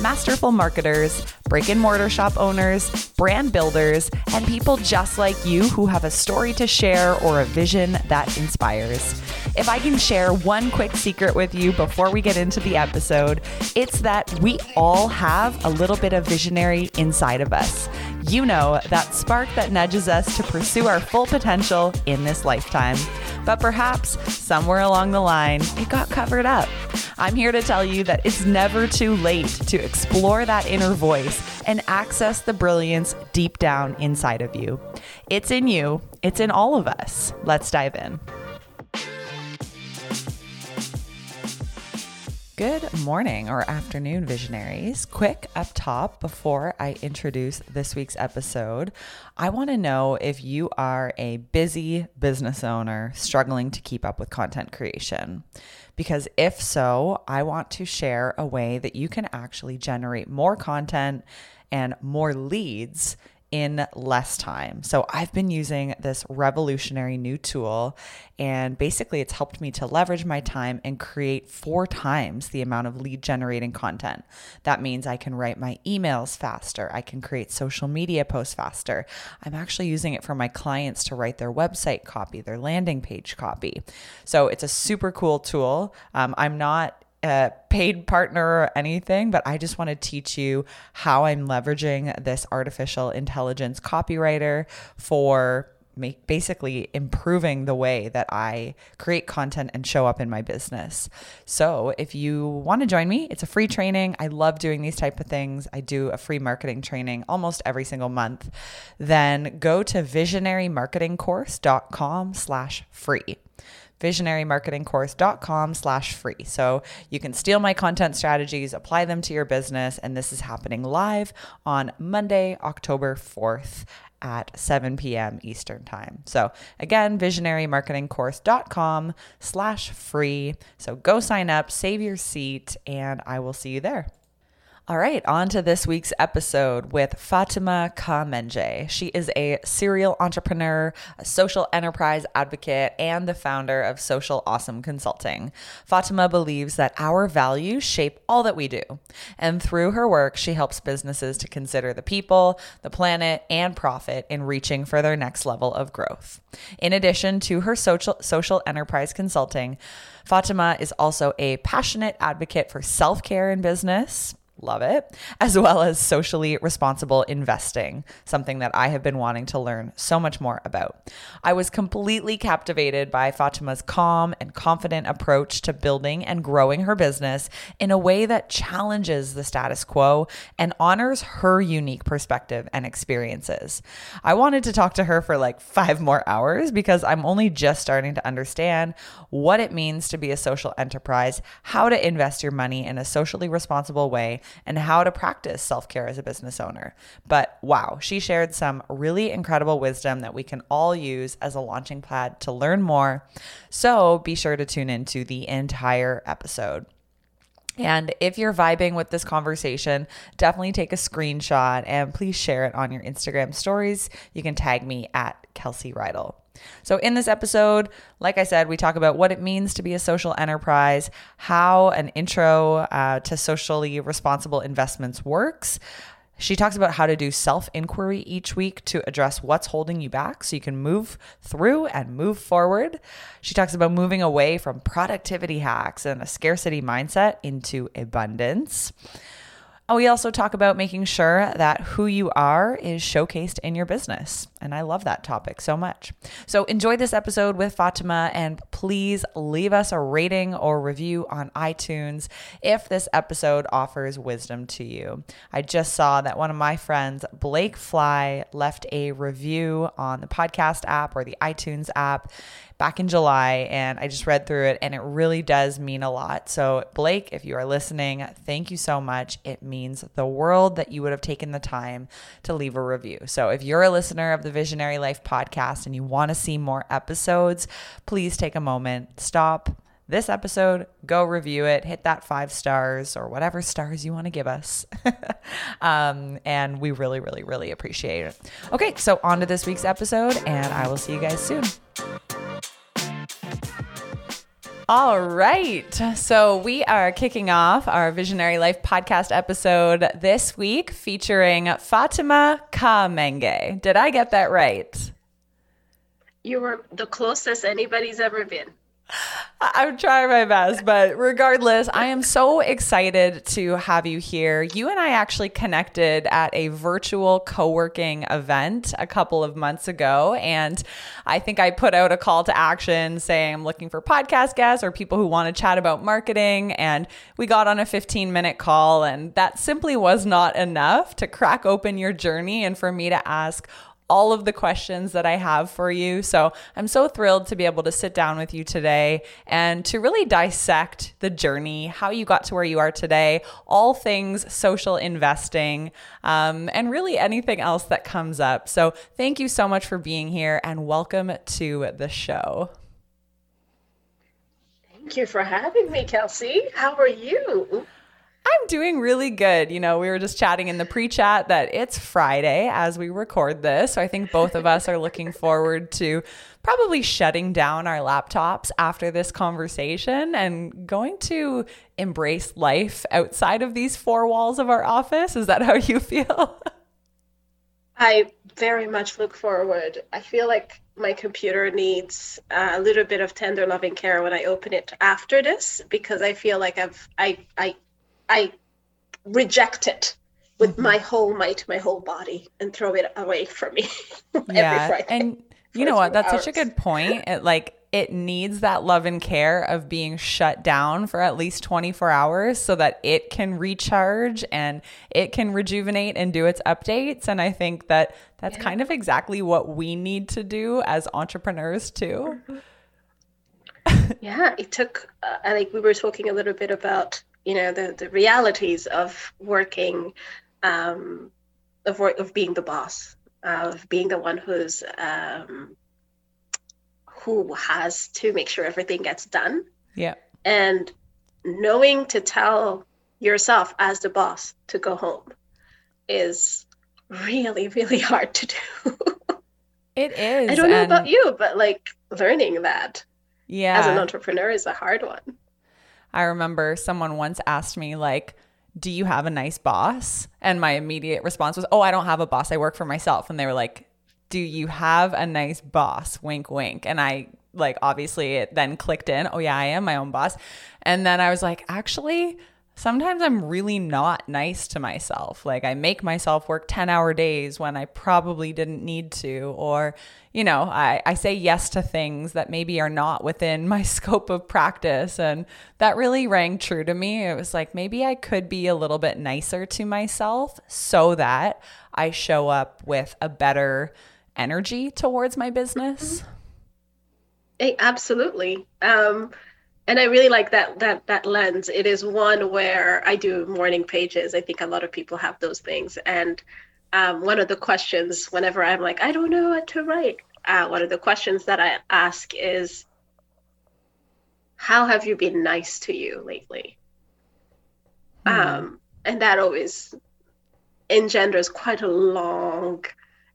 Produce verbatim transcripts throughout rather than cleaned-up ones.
masterful marketers, brick and mortar shop owners, brand builders, and people just like you who have a story to share or a vision that inspires. If I can share one quick secret with you before we get into the episode, it's that we all have a little bit of visionary inside of us. You know, that spark that nudges us to pursue our full potential in this lifetime. But perhaps somewhere along the line, it got covered up. I'm here to tell you that it's never too late to explore that inner voice and access the brilliance deep down inside of you. It's in you. It's in all of us. Let's dive in. Good morning or afternoon, visionaries. Quick up top before I introduce this week's episode, I want to know if you are a busy business owner struggling to keep up with content creation. Because if so, I want to share a way that you can actually generate more content and more leads in less time. So I've been using this revolutionary new tool, and basically it's helped me to leverage my time and create four times the amount of lead generating content. That means I can write my emails faster. I can create social media posts faster. I'm actually using it for my clients to write their website copy, their landing page copy. So it's a super cool tool. Um, I'm not a paid partner or anything, but I just want to teach you how I'm leveraging this artificial intelligence copywriter for make, basically improving the way that I create content and show up in my business. So if you want to join me, it's a free training. I love doing these type of things. I do a free marketing training almost every single month. Then go to visionary marketing course dot com slash free. visionary marketing course dot com slash free. So you can steal my content strategies, apply them to your business. And this is happening live on Monday, October fourth at seven p.m. Eastern time. So again, visionary marketing course dot com slash free. So go sign up, save your seat, and I will see you there. All right, on to this week's episode with Fatima Kamenge. She is a serial entrepreneur, a social enterprise advocate, and the founder of Social Awesome Consulting. Fatima believes that our values shape all that we do. And through her work, she helps businesses to consider the people, the planet, and profit in reaching for their next level of growth. In addition to her social, social enterprise consulting, Fatima is also a passionate advocate for self-care in business. Love it, as well as socially responsible investing, something that I have been wanting to learn so much more about. I was completely captivated by Fatima's calm and confident approach to building and growing her business in a way that challenges the status quo and honors her unique perspective and experiences. I wanted to talk to her for like five more hours because I'm only just starting to understand what it means to be a social enterprise, how to invest your money in a socially responsible way, and how to practice self-care as a business owner. But wow, she shared some really incredible wisdom that we can all use as a launching pad to learn more. So be sure to tune into the entire episode. And if you're vibing with this conversation, definitely take a screenshot and please share it on your Instagram stories. You can tag me at Kelsey Rydell. So in this episode, like I said, we talk about what it means to be a social enterprise, how an intro uh, to socially responsible investments works. She talks about how to do self-inquiry each week to address what's holding you back so you can move through and move forward. She talks about moving away from productivity hacks and a scarcity mindset into abundance. We also talk about making sure that who you are is showcased in your business. And I love that topic so much. So enjoy this episode with Fatima and please please leave us a rating or review on iTunes if this episode offers wisdom to you. I just saw that one of my friends, Blake Fly, left a review on the podcast app or the iTunes app back in July, and I just read through it, and it really does mean a lot. So Blake, if you are listening, thank you so much. It means the world that you would have taken the time to leave a review. So if you're a listener of the Visionary Life podcast and you want to see more episodes, please take a moment, stop this episode, go review it, hit that five stars or whatever stars you want to give us. um, and we really, really, really appreciate it. Okay, so on to this week's episode, and I will see you guys soon. All right. So we are kicking off our Visionary Life podcast episode this week featuring Fatima Kamenge. Did I get that right? You were the closest anybody's ever been. I'm trying my best, but regardless, I am so excited to have you here. You and I actually connected at a virtual co-working event a couple of months ago, and I think I put out a call to action saying I'm looking for podcast guests or people who want to chat about marketing, and we got on a fifteen-minute call, and that simply was not enough to crack open your journey and for me to ask all of the questions that I have for you. So I'm so thrilled to be able to sit down with you today and to really dissect the journey, how you got to where you are today, all things social investing, um, and really anything else that comes up. So thank you so much for being here and welcome to the show. Thank you for having me, Kelsey. How are you? I'm doing really good. You know, we were just chatting in the pre-chat that it's Friday as we record this. So I think both of us are looking forward to probably shutting down our laptops after this conversation and going to embrace life outside of these four walls of our office. Is that how you feel? I very much look forward. I feel like my computer needs a little bit of tender loving care when I open it after this, because I feel like I've, I, I, I reject it with my whole might, my whole body, and throw it away from me every yeah. Friday. And you know what? That's hours. Such a good point. It, like, it needs that love and care of being shut down for at least twenty-four hours so that it can recharge and it can rejuvenate and do its updates. And I think that that's yeah. kind of exactly what we need to do as entrepreneurs too. Yeah, it took, uh, I think we were talking a little bit about you know, the, the realities of working, um, of work, of being the boss, uh, of being the one who's, um, who has to make sure everything gets done. Yeah. And knowing to tell yourself as the boss to go home is really, really hard to do. It is. I don't know and... about you, but like learning that yeah. as an entrepreneur is a hard one. I remember someone once asked me, like, do you have a nice boss? And my immediate response was, oh, I don't have a boss. I work for myself. And they were like, do you have a nice boss? Wink, wink. And I, like, obviously it then clicked in. Oh, yeah, I am my own boss. And then I was like, actually, sometimes I'm really not nice to myself. Like, I make myself work ten hour days when I probably didn't need to, or, you know, I, I say yes to things that maybe are not within my scope of practice. And that really rang true to me. It was like, maybe I could be a little bit nicer to myself so that I show up with a better energy towards my business. Hey, absolutely. Um, And I really like that that that lens. It is one where I do morning pages. I think a lot of people have those things. And um, one of the questions, whenever I'm like, I don't know what to write, uh, one of the questions that I ask is, how have you been nice to you lately? Mm-hmm. Um, and that always engenders quite a long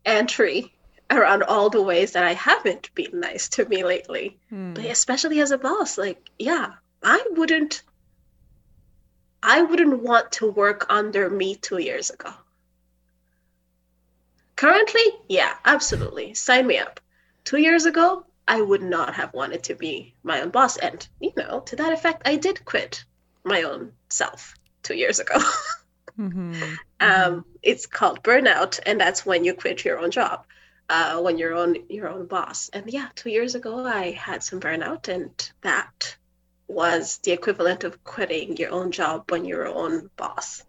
entry around all the ways that I haven't been nice to me lately, hmm. but especially as a boss, like, yeah, I wouldn't, I wouldn't want to work under me two years ago. Currently, yeah, absolutely. Sign me up. Two years ago, I would not have wanted to be my own boss. And, you know, to that effect, I did quit my own self two years ago. mm-hmm. Mm-hmm. Um, it's called burnout. And that's when you quit your own job. uh, when you're on your own boss. And yeah, two years ago, I had some burnout, and that was the equivalent of quitting your own job when you're your own boss.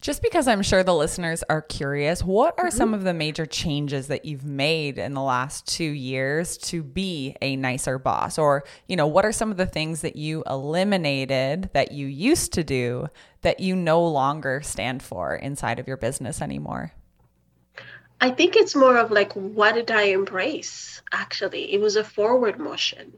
Just because I'm sure the listeners are curious, what are mm-hmm. some of the major changes that you've made in the last two years to be a nicer boss? Or, you know, what are some of the things that you eliminated that you used to do that you no longer stand for inside of your business anymore? I think it's more of like, what did I embrace? Actually, it was a forward motion.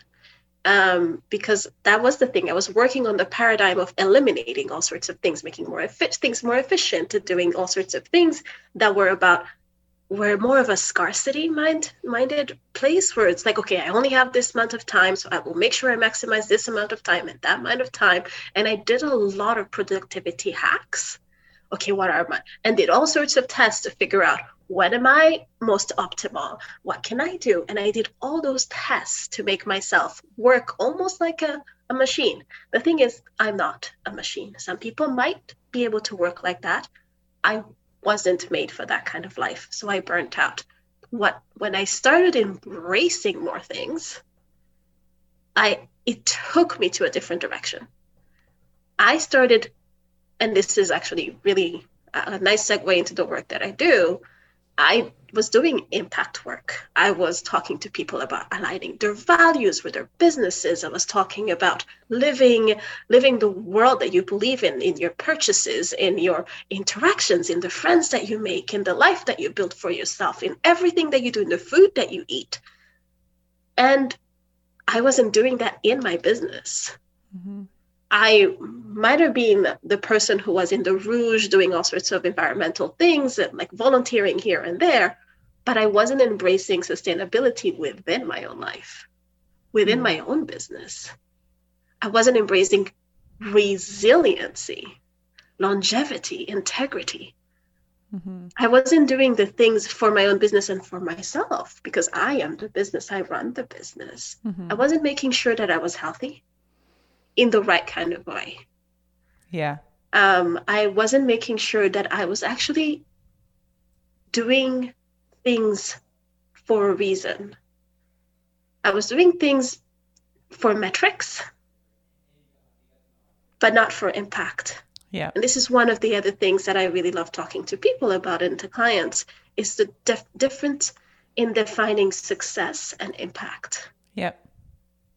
Um, because that was the thing. I was working on the paradigm of eliminating all sorts of things, making more efi- things more efficient, doing all sorts of things that were about, were more of a scarcity mind, minded place where it's like, okay, I only have this amount of time, so I will make sure I maximize this amount of time and that amount of time. And I did a lot of productivity hacks. Okay, what are mine? And did all sorts of tests to figure out, when am I most optimal? What can I do? And I did all those tests to make myself work almost like a, a machine. The thing is, I'm not a machine. Some people might be able to work like that. I wasn't made for that kind of life, so I burnt out. What when I started embracing more things, I it took me to a different direction. I started, and this is actually really a nice segue into the work that I do, I was doing impact work. I was talking to people about aligning their values with their businesses. I was talking about living, living the world that you believe in, in your purchases, in your interactions, in the friends that you make, in the life that you build for yourself, in everything that you do, in the food that you eat. And I wasn't doing that in my business. Mm-hmm. I might have been the person who was in the Rouge doing all sorts of environmental things and like volunteering here and there, but I wasn't embracing sustainability within my own life, within my own business. I wasn't embracing resiliency, longevity, integrity. Mm-hmm. I wasn't doing the things for my own business and for myself because I am the business. I run the business. Mm-hmm. I wasn't making sure that I was healthy in the right kind of way. Yeah. Um, I wasn't making sure that I was actually doing things for a reason. I was doing things for metrics, but not for impact. Yeah. And this is one of the other things that I really love talking to people about and to clients is the def- difference in defining success and impact. Yep.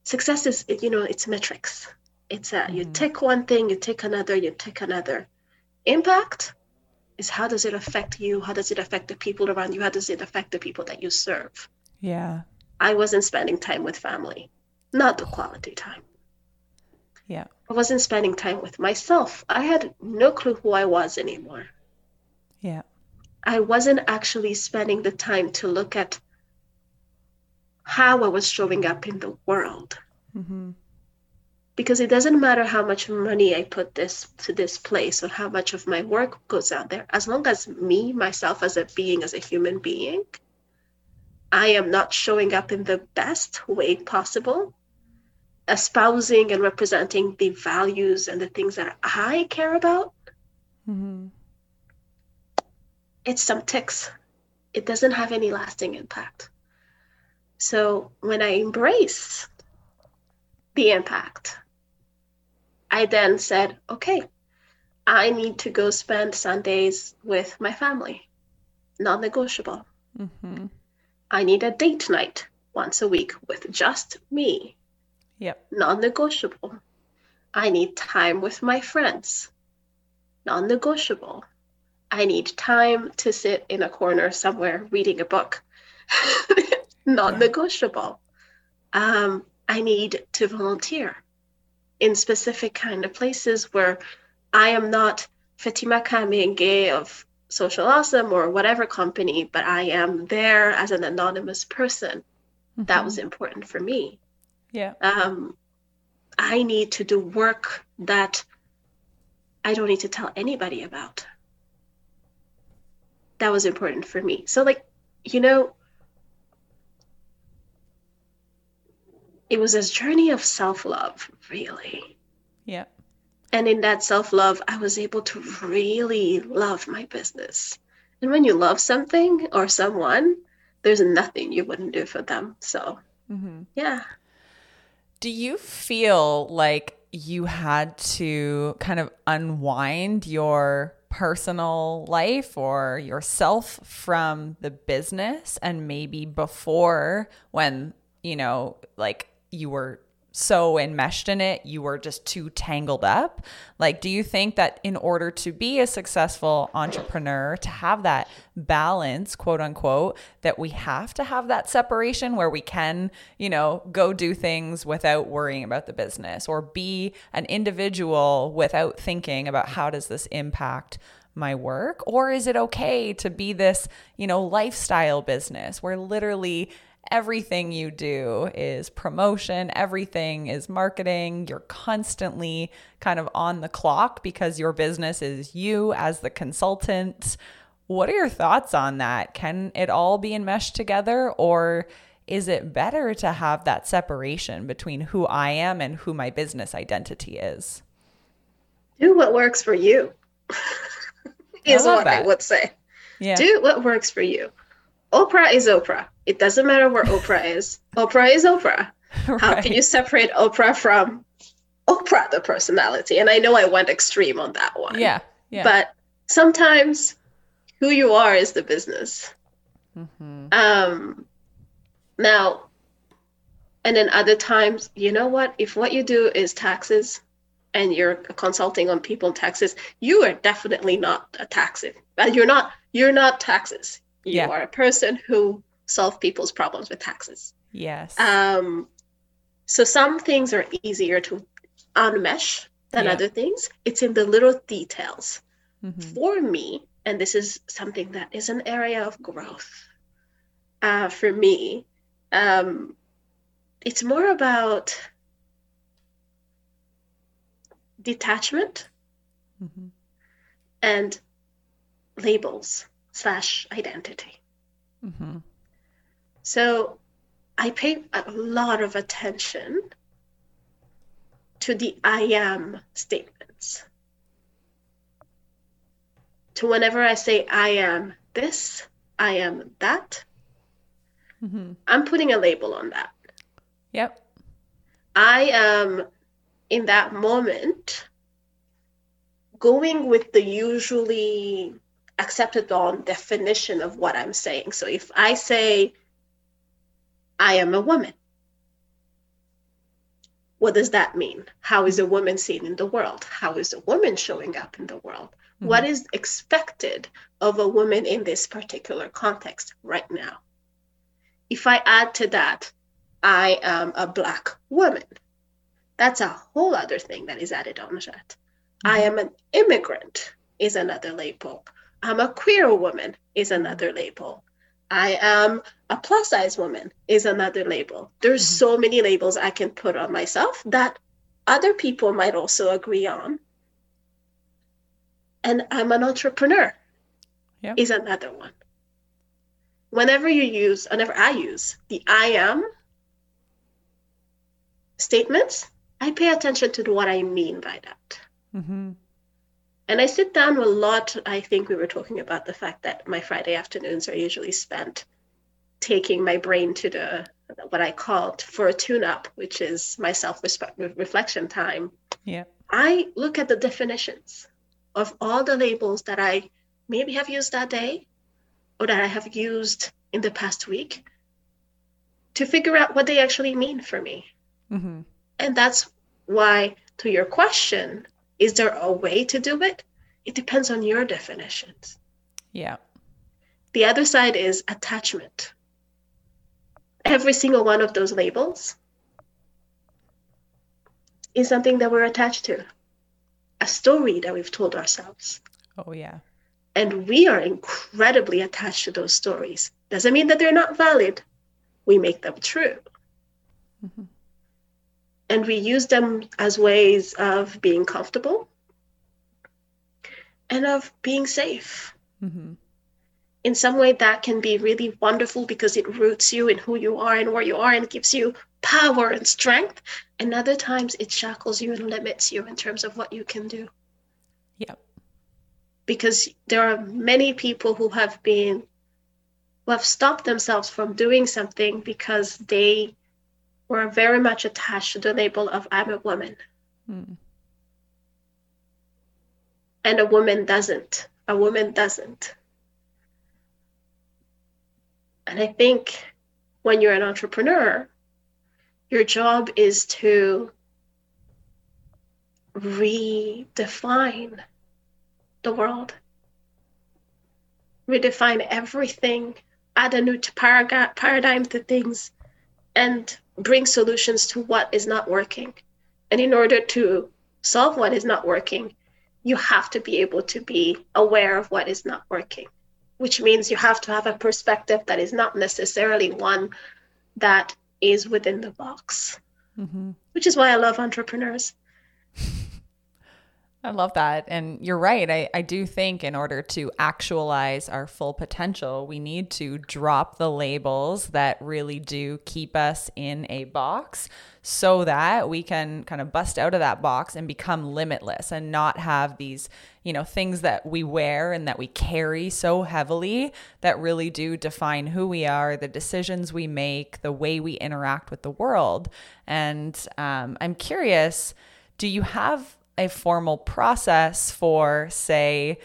Success is, you know, it's metrics. It's a, you take one thing, you take another, you take another. Impact is how does it affect you? How does it affect the people around you? How does it affect the people that you serve? Yeah. I wasn't spending time with family, not the quality time. Yeah. I wasn't spending time with myself. I had no clue who I was anymore. Yeah. I wasn't actually spending the time to look at how I was showing up in the world. Mm-hmm. Because it doesn't matter how much money I put this to this place or how much of my work goes out there. As long as me, myself, as a being, as a human being, I am not showing up in the best way possible, espousing and representing the values and the things that I care about. Mm-hmm. It's some ticks. It doesn't have any lasting impact. So when I embrace the impact, I then said, okay, I need to go spend Sundays with my family, non-negotiable. Mm-hmm. I need a date night once a week with just me, yep, non-negotiable. I need time with my friends, non-negotiable. I need time to sit in a corner somewhere reading a book, non-negotiable. Yeah. Um, I need to volunteer in specific kind of places where I am not Fatima Kamenge of Social Awesome or whatever company, but I am there as an anonymous person. Mm-hmm. That was important for me. Yeah. Um, I need to do work that I don't need to tell anybody about. That was important for me. So like, you know, it was a journey of self-love, really. Yeah. And in that self-love, I was able to really love my business. And when you love something or someone, there's nothing you wouldn't do for them. So, mm-hmm. yeah. Do you feel like you had to kind of unwind your personal life or yourself from the business? And maybe before, when, you know, like you were so enmeshed in it, you were just too tangled up. Like, do you think that in order to be a successful entrepreneur, to have that balance, quote unquote, that we have to have that separation where we can, you know, go do things without worrying about the business, or be an individual without thinking about how does this impact my work? Or is it okay to be this, you know, lifestyle business where literally everything you do is promotion, everything is marketing, you're constantly kind of on the clock because your business is you as the consultant? What are your thoughts on that? Can it all be enmeshed together, or is it better to have that separation between who I am and who my business identity is? Do what works for you is what I would say. Yeah. Do what works for you. Oprah is Oprah. It doesn't matter where Oprah is. Oprah is Oprah. Right. How can you separate Oprah from Oprah, the personality? And I know I went extreme on that one. Yeah. yeah. But sometimes who you are is the business. Mm-hmm. Um, now, and then other times, you know what? If what you do is taxes and you're consulting on people taxes, you are definitely not a taxes. You're not, you're not taxes. You yeah. are a person who solve people's problems with taxes. Yes. Um, so some things are easier to unmesh than yeah. other things. It's in the little details. Mm-hmm. For me, and this is something that is an area of growth uh, for me, um, it's more about detachment mm-hmm. and labels slash identity. Mm-hmm. So I pay a lot of attention to the I am statements. To whenever I say, I am this, I am that, mm-hmm. I'm putting a label on that. Yep. I am, in that moment, going with the usually accepted on definition of what I'm saying. So if I say, I am a woman, what does that mean? How is a woman seen in the world? How is a woman showing up in the world? Mm-hmm. What is expected of a woman in this particular context right now? If I add to that, I am a Black woman, that's a whole other thing that is added on to that. Mm-hmm. I am an immigrant is another label. I'm a queer woman is another label. I am a plus size woman is another label. There's mm-hmm. so many labels I can put on myself that other people might also agree on. And I'm an entrepreneur yep. is another one. Whenever you use, whenever I use the I am statements, I pay attention to what I mean by that. Mm-hmm. And I sit down a lot. I think we were talking about the fact that my Friday afternoons are usually spent taking my brain to the what I called for a tune-up, which is my self-reflection time. Yeah. I look at the definitions of all the labels that I maybe have used that day or that I have used in the past week to figure out what they actually mean for me. Mm-hmm. And that's why, to your question, is there a way to do it? It depends on your definitions. Yeah. The other side is attachment. Every single one of those labels is something that we're attached to, a story that we've told ourselves. Oh, yeah. And we are incredibly attached to those stories. Doesn't mean that they're not valid. We make them true. Mm-hmm. And we use them as ways of being comfortable and of being safe. Mm-hmm. In some way, that can be really wonderful because it roots you in who you are and where you are and gives you power and strength. And other times it shackles you and limits you in terms of what you can do. Yeah. Because there are many people who have been who have stopped themselves from doing something because they were very much attached to the label of I'm a woman. Mm. And a woman doesn't. A woman doesn't. And I think when you're an entrepreneur, your job is to redefine the world, redefine everything, add a new parag- paradigm to things, and bring solutions to what is not working. And in order to solve what is not working, you have to be able to be aware of what is not working, which means you have to have a perspective that is not necessarily one that is within the box, mm-hmm. which is why I love entrepreneurs. I love that. And you're right. I, I do think in order to actualize our full potential, we need to drop the labels that really do keep us in a box so that we can kind of bust out of that box and become limitless and not have these, you know, things that we wear and that we carry so heavily that really do define who we are, the decisions we make, the way we interact with the world. And um, I'm curious, do you have a formal process for, say,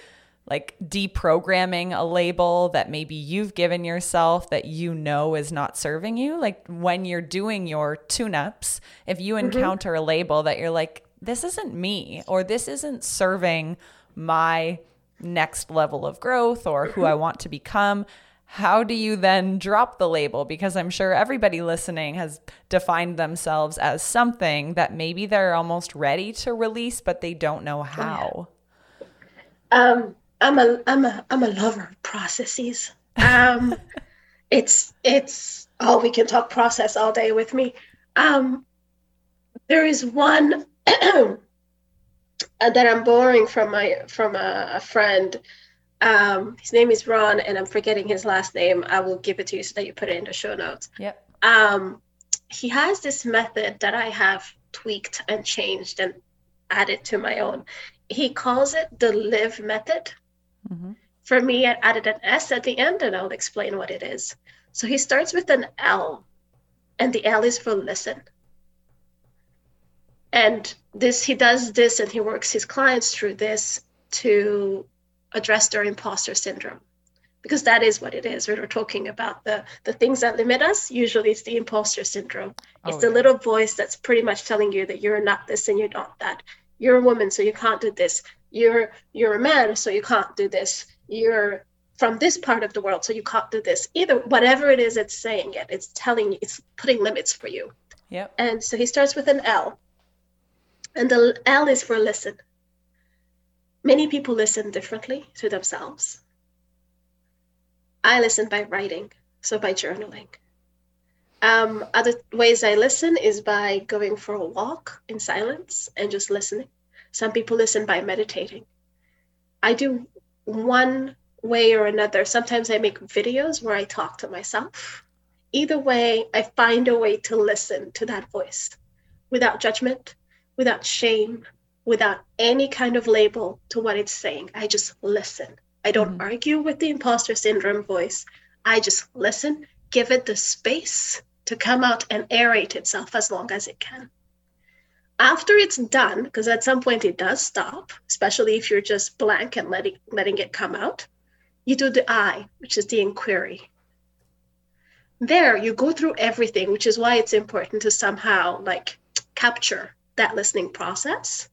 like deprogramming a label that maybe you've given yourself that you know is not serving you? Like when you're doing your tune-ups, if you encounter mm-hmm. a label that you're like, this isn't me, or this isn't serving my next level of growth or mm-hmm. who I want to become, how do you then drop the label? Because I'm sure everybody listening has defined themselves as something that maybe they're almost ready to release, but they don't know how. Um, I'm a, I'm a, I'm a lover of processes. Um, it's, it's, oh, we can talk process all day with me. Um, there is one that I'm borrowing from my, from a, a friend. Um, his name is Ron, and I'm forgetting his last name. I will give it to you so that you put it in the show notes. Yep. Um, he has this method that I have tweaked and changed and added to my own. He calls it the live method. Mm-hmm. For me, I added an S at the end, and I'll explain what it is. So he starts with an L, and the L is for listen. And this, he does this, and he works his clients through this to address their imposter syndrome, because that is what it is. When we're talking about the the things that limit us, usually it's the imposter syndrome. Oh, it's the yeah. little voice that's pretty much telling you that you're not this and you're not that. You're a woman, so you can't do this. You're you're a man, so you can't do this. You're from this part of the world, so you can't do this. Either whatever it is, it's saying it. It's telling you. It's putting limits for you. Yep. And so he starts with an L, and the L is for listen. Many people listen differently to themselves. I listen by writing, so by journaling. Um, other ways I listen is by going for a walk in silence and just listening. Some people listen by meditating. I do one way or another. Sometimes I make videos where I talk to myself. Either way, I find a way to listen to that voice without judgment, without shame, without any kind of label to what it's saying. I just listen. I don't mm-hmm. argue with the imposter syndrome voice. I just listen, give it the space to come out and aerate itself as long as it can. After it's done, because at some point it does stop, especially if you're just blank and letting, letting it come out, you do the I, which is the inquiry. There you go through everything, which is why it's important to somehow like capture that listening process.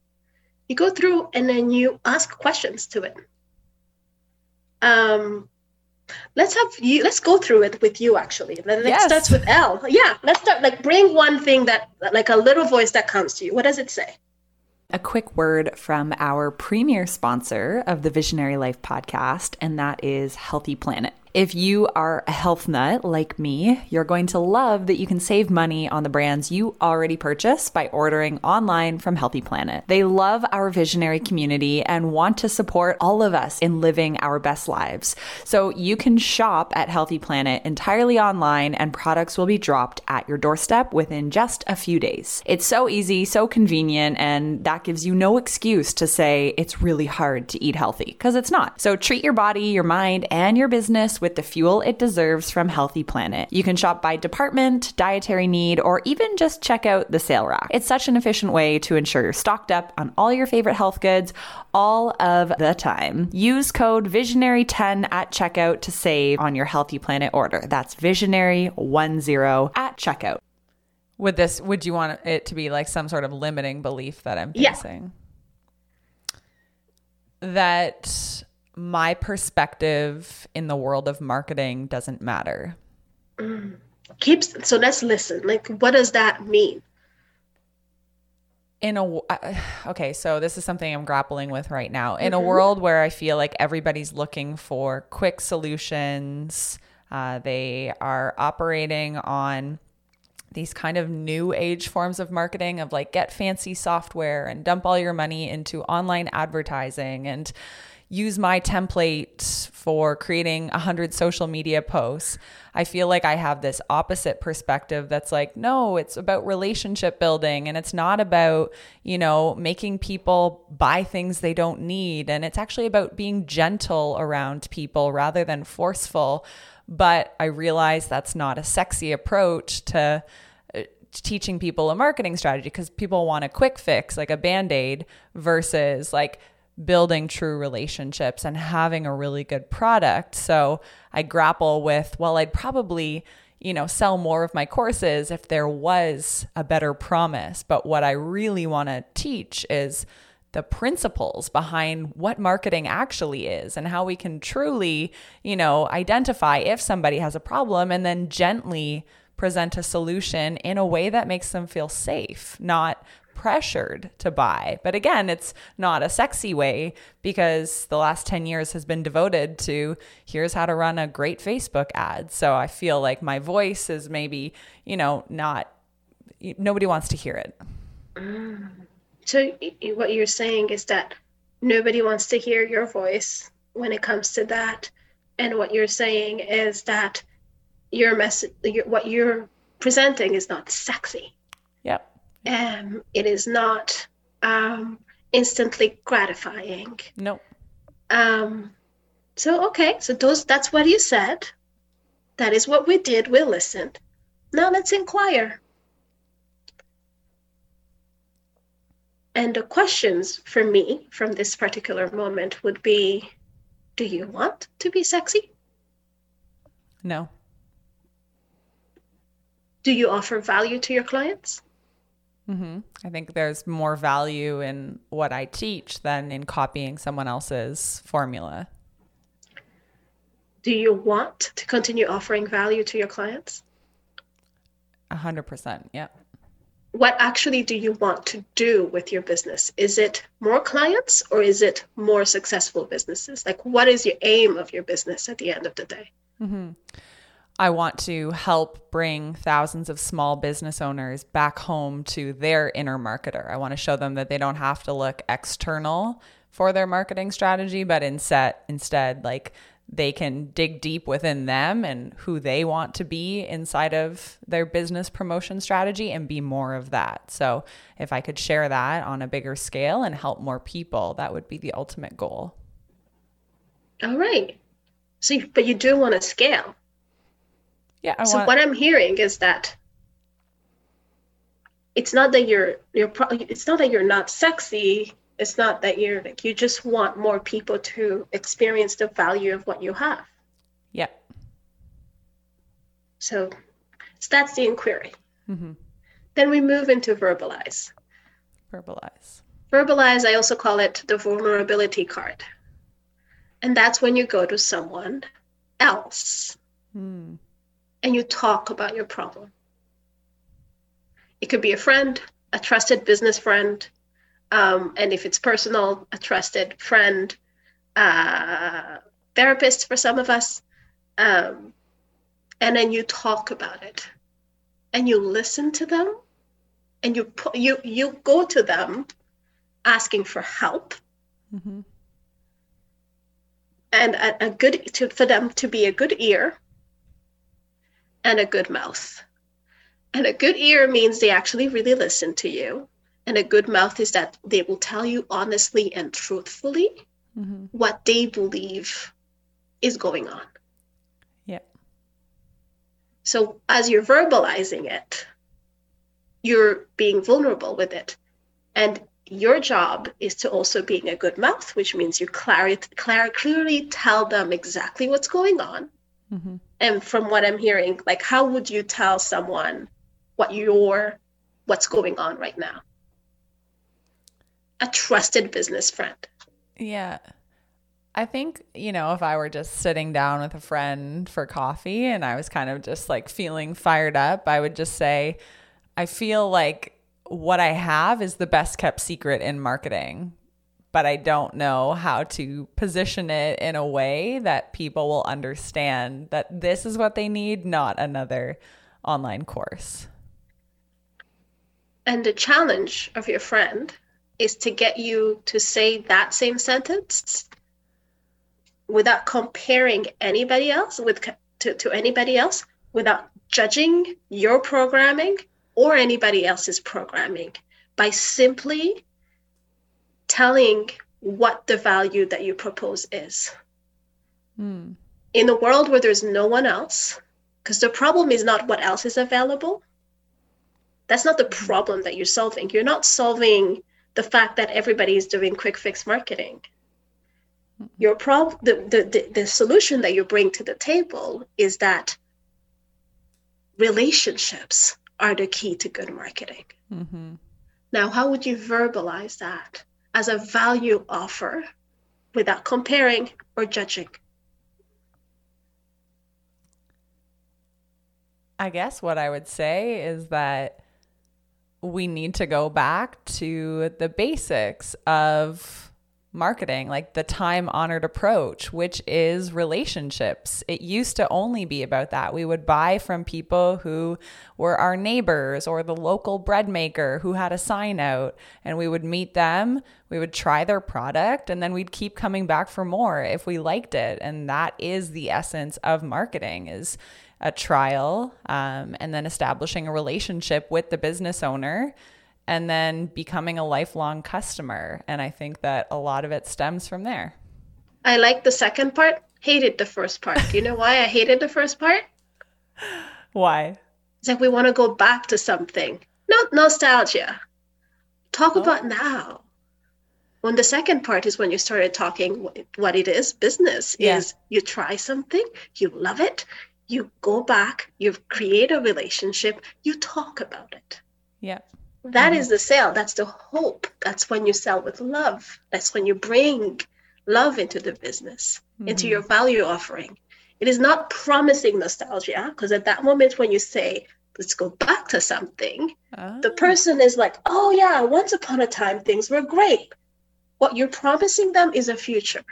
You go through and then you ask questions to it. Um, let's have you. Let's go through it with you. Actually, it yes. starts with L. Yeah, let's start. Like, bring one thing that, like, a little voice that comes to you. What does it say? A quick word from our premier sponsor of the Visionary Life podcast, and that is Healthy Planet. If you are a health nut like me, you're going to love that you can save money on the brands you already purchase by ordering online from Healthy Planet. They love our visionary community and want to support all of us in living our best lives. So you can shop at Healthy Planet entirely online, and products will be dropped at your doorstep within just a few days. It's so easy, so convenient, and that gives you no excuse to say it's really hard to eat healthy, because it's not. So treat your body, your mind, and your business with with the fuel it deserves from Healthy Planet. You can shop by department, dietary need, or even just check out the sale rack. It's such an efficient way to ensure you're stocked up on all your favorite health goods all of the time. Use code visionary ten at checkout to save on your Healthy Planet order. That's visionary ten at checkout. Would this, would you want it to be like some sort of limiting belief that I'm facing? Yeah. That my perspective in the world of marketing doesn't matter. Mm. Keeps, so let's listen. Like, what does that mean? In a, okay, so this is something I'm grappling with right now. In mm-hmm. a world where I feel like everybody's looking for quick solutions, uh, they are operating on these kind of new age forms of marketing of like get fancy software and dump all your money into online advertising and use my template for creating a hundred social media posts. I feel like I have this opposite perspective that's like, no, it's about relationship building and it's not about, you know, making people buy things they don't need. And it's actually about being gentle around people rather than forceful. But I realize that's not a sexy approach to teaching people a marketing strategy because people want a quick fix, like a Band-Aid, versus like building true relationships and having a really good product. So I grapple with, well, I'd probably, you know, sell more of my courses if there was a better promise. But what I really want to teach is the principles behind what marketing actually is and how we can truly, you know, identify if somebody has a problem and then gently present a solution in a way that makes them feel safe, not pressured to buy. But again, it's not a sexy way because the last ten years has been devoted to here's how to run a great Facebook ad. So I feel like my voice is maybe, you know, not, nobody wants to hear it. Mm. So what you're saying is that nobody wants to hear your voice when it comes to that. And what you're saying is that your message, what you're presenting is not sexy. Yep. Um, it is not um, instantly gratifying. No. Um, so, okay. So those, that's what you said. That is what we did. We listened. Now let's inquire. And the questions for me from this particular moment would be, do you want to be sexy? No. Do you offer value to your clients? Mm-hmm. I think there's more value in what I teach than in copying someone else's formula. Do you want to continue offering value to your clients? A hundred percent. Yeah. What actually do you want to do with your business? Is it more clients or is it more successful businesses? Like, what is your aim of your business at the end of the day? Mm-hmm. I want to help bring thousands of small business owners back home to their inner marketer. I want to show them that they don't have to look external for their marketing strategy, but instead, instead, like, they can dig deep within them and who they want to be inside of their business promotion strategy and be more of that. So if I could share that on a bigger scale and help more people, that would be the ultimate goal. All right. So, but you do want to scale. Yeah. I so want... what I'm hearing is that it's not that you're, you're pro- it's not that you're not sexy. It's not that you're like, you just want more people to experience the value of what you have. Yeah. So, so that's the inquiry. Mm-hmm. Then we move into verbalize. Verbalize. Verbalize, I also call it the vulnerability card. And that's when you go to someone else mm. and you talk about your problem. It could be a friend, a trusted business friend, Um, and if it's personal, a trusted friend, uh, therapist for some of us, um, and then you talk about it, and you listen to them, and you pu- you you go to them, asking for help, mm-hmm. and a, a good to, for them to be a good ear, and a good mouth, and a good ear means they actually really listen to you. And a good mouth is that they will tell you honestly and truthfully mm-hmm. what they believe is going on. So as you're verbalizing it, you're being vulnerable with it. And your job is to also being a good mouth, which means you clar- clar- clearly tell them exactly what's going on. Mm-hmm. And from what I'm hearing, like, how would you tell someone what your what's going on right now? A trusted business friend. Yeah. I think, you know, if I were just sitting down with a friend for coffee and I was kind of just like feeling fired up, I would just say, I feel like what I have is the best kept secret in marketing, but I don't know how to position it in a way that people will understand that this is what they need, not another online course. And the challenge of your friend is to get you to say that same sentence without comparing anybody else with to, to anybody else, without judging your programming or anybody else's programming, by simply telling what the value that you propose is. Mm. In a world where there's no one else, because the problem is not what else is available. That's not the problem that you're solving. You're not solving the fact that everybody is doing quick fix marketing. Your problem, the, the, the, the solution that you bring to the table is that relationships are the key to good marketing. Mm-hmm. Now, how would you verbalize that as a value offer without comparing or judging? I guess what I would say is that we need to go back to the basics of marketing, like the time-honored approach, which is relationships. It used to only be about that. We would buy from people who were our neighbors or the local bread maker who had a sign out, and we would meet them, we would try their product, and then we'd keep coming back for more if we liked it. And that is the essence of marketing, is a trial, um, and then establishing a relationship with the business owner, and then becoming a lifelong customer. And I think that a lot of it stems from there. I like the second part, hated the first part. Do you know why I hated the first part? Why? It's like we want to go back to something. Not nostalgia. Talk oh. about now. When the second part is when you started talking what it is, business yeah. is you try something, you love it, you go back, you create a relationship, you talk about it. Yeah. That mm-hmm. is the sale. That's the hope. That's when you sell with love. That's when you bring love into the business, mm-hmm. into your value offering. It is not promising nostalgia, because at that moment when you say, let's go back to something, oh. the person is like, oh yeah, once upon a time, things were great. What you're promising them is a future.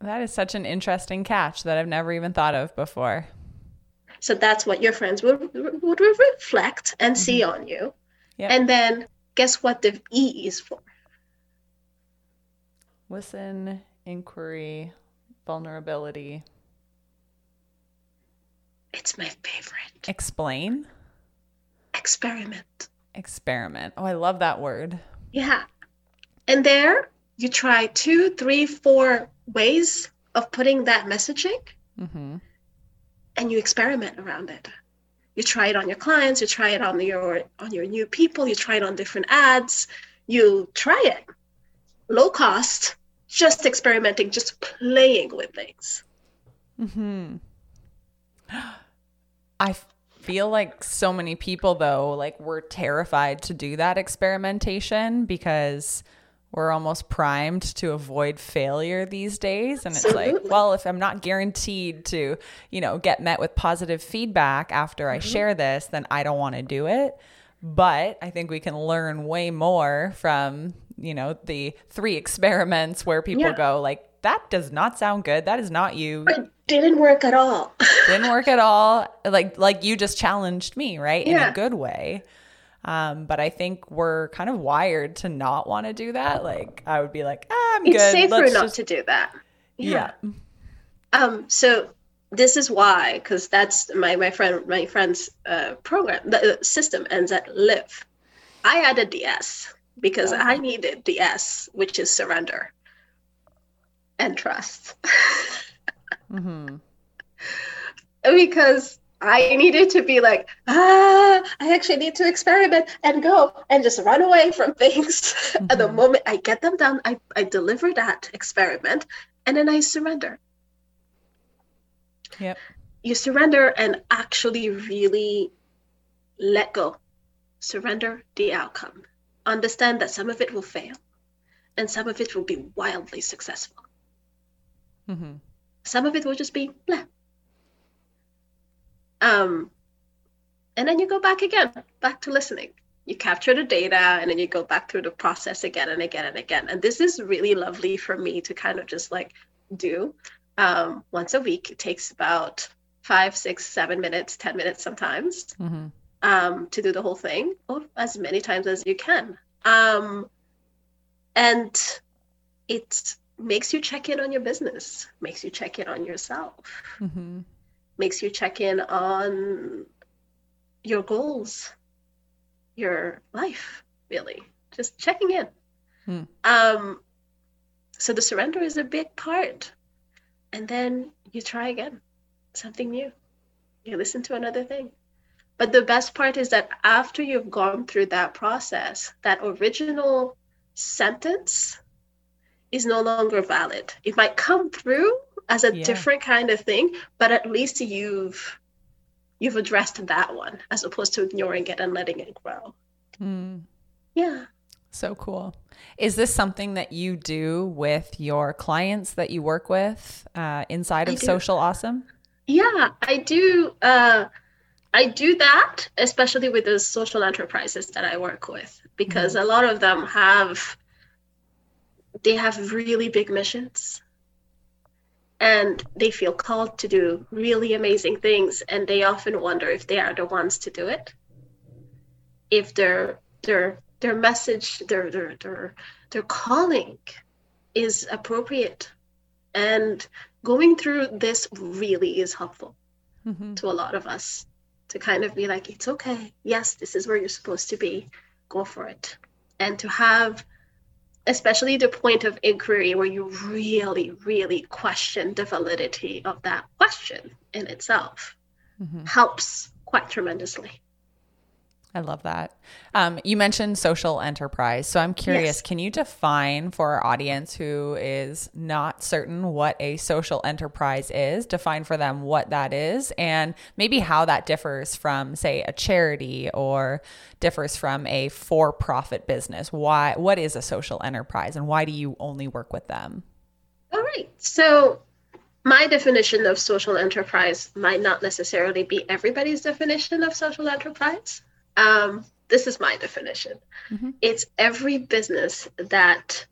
That is such an interesting catch that I've never even thought of before. So that's what your friends would, would reflect and see mm-hmm. on you. Yep. And then guess what the E is for? Listen, inquiry, vulnerability. It's my favorite. Explain. Experiment. Experiment. Oh, I love that word. Yeah. And there you try two, three, four ways of putting that messaging. Mm-hmm. And you experiment around it. You try it on your clients, you try it on your on your new people, you try it on different ads, you try it. Low cost, just experimenting, just playing with things. Mm-hmm. I feel like so many people, though, like we're terrified to do that experimentation because we're almost primed to avoid failure these days. And it's Absolutely. like, well, if I'm not guaranteed to, you know, get met with positive feedback after mm-hmm. I share this, then I don't want to do it. But I think we can learn way more from, you know, the three experiments where people yeah. go like, that does not sound good. That is not you. It didn't work at all. didn't work at all. Like, like you just challenged me, right? Yeah. In a good way. Um, but I think we're kind of wired to not want to do that. Like I would be like, ah, I'm it's good. It's safer Let's not just... to do that. Yeah. yeah. Um, so this is why, because that's my my friend my friend's uh, program. The system ends at live. I added the S because oh. I needed the S, which is surrender and trust. mm-hmm. Because I needed to be like, ah, I actually need to experiment and go and just run away from things. Mm-hmm. At the moment I get them done, I, I deliver that experiment and then I surrender. Yep. You surrender and actually really let go. Surrender the outcome. Understand that some of it will fail and some of it will be wildly successful. Mm-hmm. Some of it will just be blah. Um, and then you go back again, back to listening. You capture the data and then you go back through the process again and again and again. And this is really lovely for me to kind of just like do um, once a week. It takes about five, six, seven minutes, ten minutes sometimes mm-hmm. um, to do the whole thing, or as many times as you can. Um, and it makes you check in on your business, makes you check in on yourself. Mm-hmm. Makes you check in on your goals, your life, really. Just checking in. Hmm. Um, so the surrender is a big part. And then you try again, something new. You listen to another thing. But the best part is that after you've gone through that process, that original sentence is no longer valid. It might come through as a yeah. different kind of thing, but at least you've you've addressed that one as opposed to ignoring it and letting it grow. Mm. Yeah. So cool. Is this something that you do with your clients that you work with uh, inside of Social Awesome? Yeah, I do. Uh, I do that, especially with the social enterprises that I work with, because mm. a lot of them have, they have really big missions. And they feel called to do really amazing things. And they often wonder if they are the ones to do it. If their their their message, their their their, their calling is appropriate. And going through this really is helpful mm-hmm. to a lot of us to kind of be like, it's okay. Yes, this is where you're supposed to be. Go for it. And to have especially the point of inquiry where you really, really question the validity of that question in itself mm-hmm. helps quite tremendously. I love that. Um, you mentioned social enterprise. So I'm curious, yes. can you define for our audience who is not certain what a social enterprise is, define for them what that is and maybe how that differs from, say, a charity or differs from a for-profit business? Why? What is a social enterprise and why do you only work with them? All right. So my definition of social enterprise might not necessarily be everybody's definition of social enterprise. Um, this is my definition. Mm-hmm. It's every business that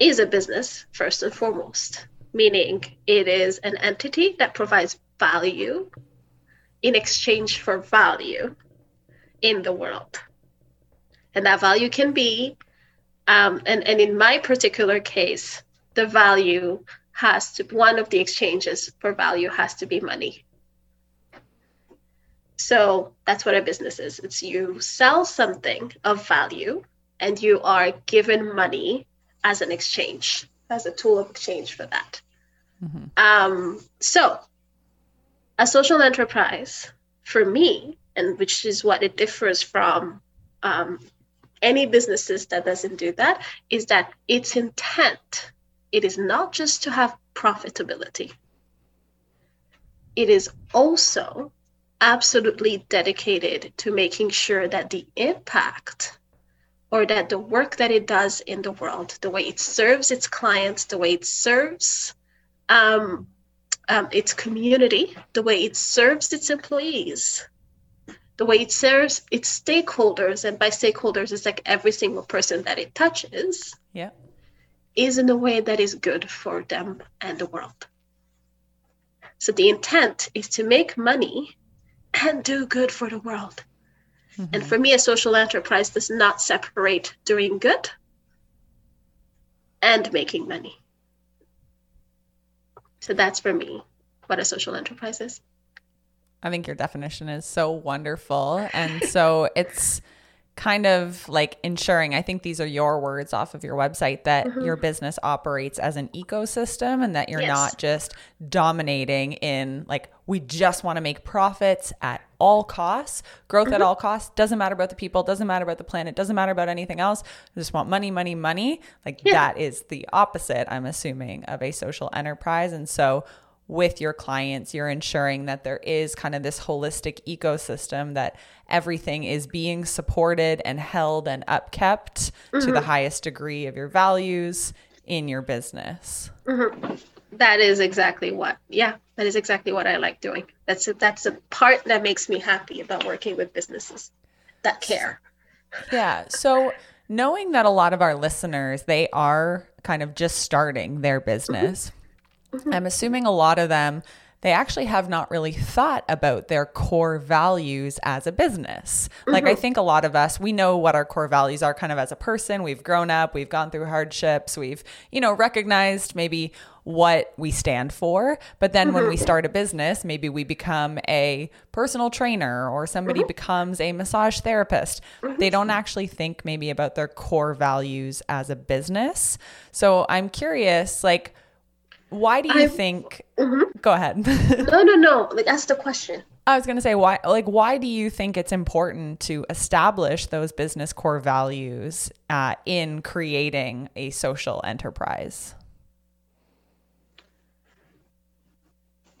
is a business, first and foremost, meaning it is an entity that provides value in exchange for value in the world. And that value can be, um, and, and in my particular case, the value has to, one of the exchanges for value has to be money. So that's what a business is. It's you sell something of value and you are given money as an exchange, as a tool of exchange for that. Mm-hmm. Um, so a social enterprise for me, and which is what it differs from um, any businesses that doesn't do that, is that its intent, it is not just to have profitability. It is also absolutely dedicated to making sure that the impact or that the work that it does in the world, the way it serves its clients, the way it serves um, um, its community, the way it serves its employees, the way it serves its stakeholders, and by stakeholders, it's like every single person that it touches, yeah, is in a way that is good for them and the world. So the intent is to make money and do good for the world. Mm-hmm. And for me, a social enterprise does not separate doing good and making money. So that's for me what a social enterprise is. I think your definition is so wonderful. And so it's kind of like ensuring, I think these are your words off of your website, that mm-hmm. your business operates as an ecosystem and that you're yes. not just dominating in like, we just want to make profits at all costs, growth mm-hmm. at all costs. Doesn't matter about the people, doesn't matter about the planet, doesn't matter about anything else. I just want money, money, money. Like yeah. that is the opposite, I'm assuming, of a social enterprise. And so with your clients, you're ensuring that there is kind of this holistic ecosystem, that everything is being supported and held and upkept mm-hmm. to the highest degree of your values in your business. Mm-hmm. That is exactly what, yeah, that is exactly what I like doing. That's a, that's a part that makes me happy about working with businesses that care. Yeah. So knowing that a lot of our listeners, they are kind of just starting their business, mm-hmm. I'm assuming a lot of them, they actually have not really thought about their core values as a business. Like mm-hmm. I think a lot of us, we know what our core values are kind of as a person. We've grown up, we've gone through hardships, we've, you know, recognized maybe what we stand for. But then mm-hmm. when we start a business, maybe we become a personal trainer or somebody mm-hmm. becomes a massage therapist. Mm-hmm. They don't actually think maybe about their core values as a business. So I'm curious, like, why do you I, think mm-hmm. go ahead no no no like ask the question. I was going to say, why like why do you think it's important to establish those business core values uh, in creating a social enterprise?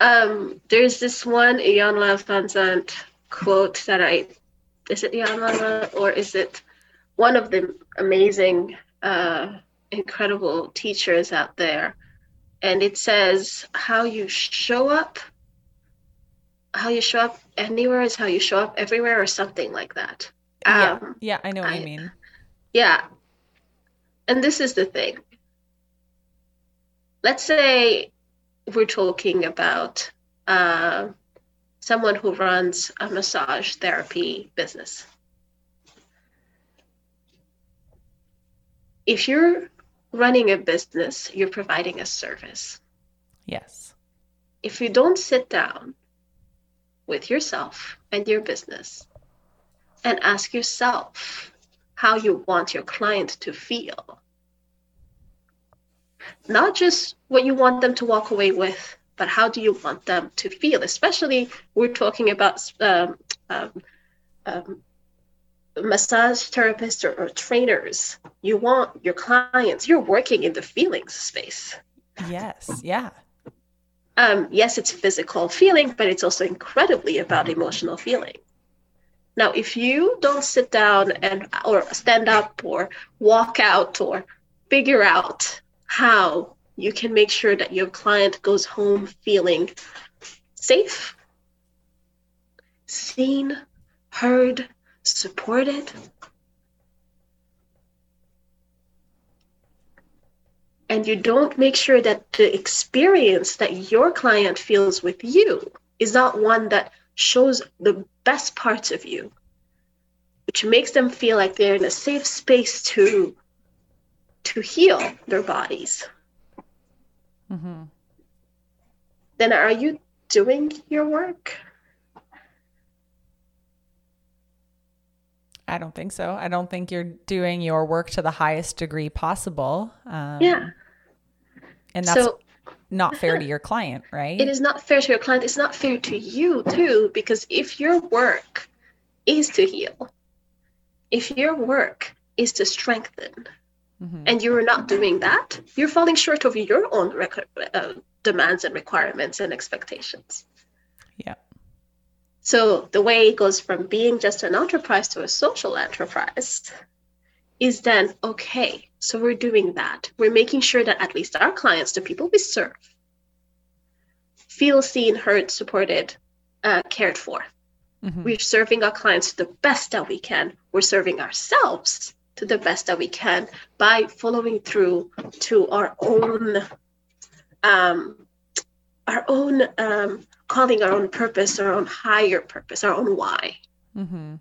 Um there's this one Iyanla Fanzant quote that I is it Iyanla or is it one of the amazing uh incredible teachers out there. And it says, how you show up, how you show up anywhere is how you show up everywhere, or something like that. Yeah, um, yeah I know what I, you mean. Yeah. And this is the thing. Let's say we're talking about uh, someone who runs a massage therapy business. If you're running a business, you're providing a service. Yes. If you don't sit down with yourself and your business and ask yourself how you want your client to feel, not just what you want them to walk away with, but how do you want them to feel? Especially we're talking about um, um, um, massage therapists or, or trainers. You want your clients, you're working in the feelings space. Yes. Yeah. Um, yes, it's physical feeling, but it's also incredibly about emotional feeling. Now, if you don't sit down and or stand up or walk out or figure out how you can make sure that your client goes home feeling safe, seen, heard, supported, and you don't make sure that the experience that your client feels with you is not one that shows the best parts of you, which makes them feel like they're in a safe space to to heal their bodies, mm-hmm. then are you doing your work? I don't think so. I don't think you're doing your work to the highest degree possible. Um, yeah. And that's so, not fair to your client, right? It is not fair to your client. It's not fair to you too, because if your work is to heal, if your work is to strengthen, mm-hmm. and you're not doing that, you're falling short of your own rec- uh, demands and requirements and expectations. Yeah. So the way it goes from being just an enterprise to a social enterprise is then, okay, so we're doing that. We're making sure that at least our clients, the people we serve, feel seen, heard, supported, uh, cared for. Mm-hmm. We're serving our clients the best that we can. We're serving ourselves to the best that we can by following through to our own, um, our own, um, calling our own purpose, our own higher purpose, our own why. Mm-hmm.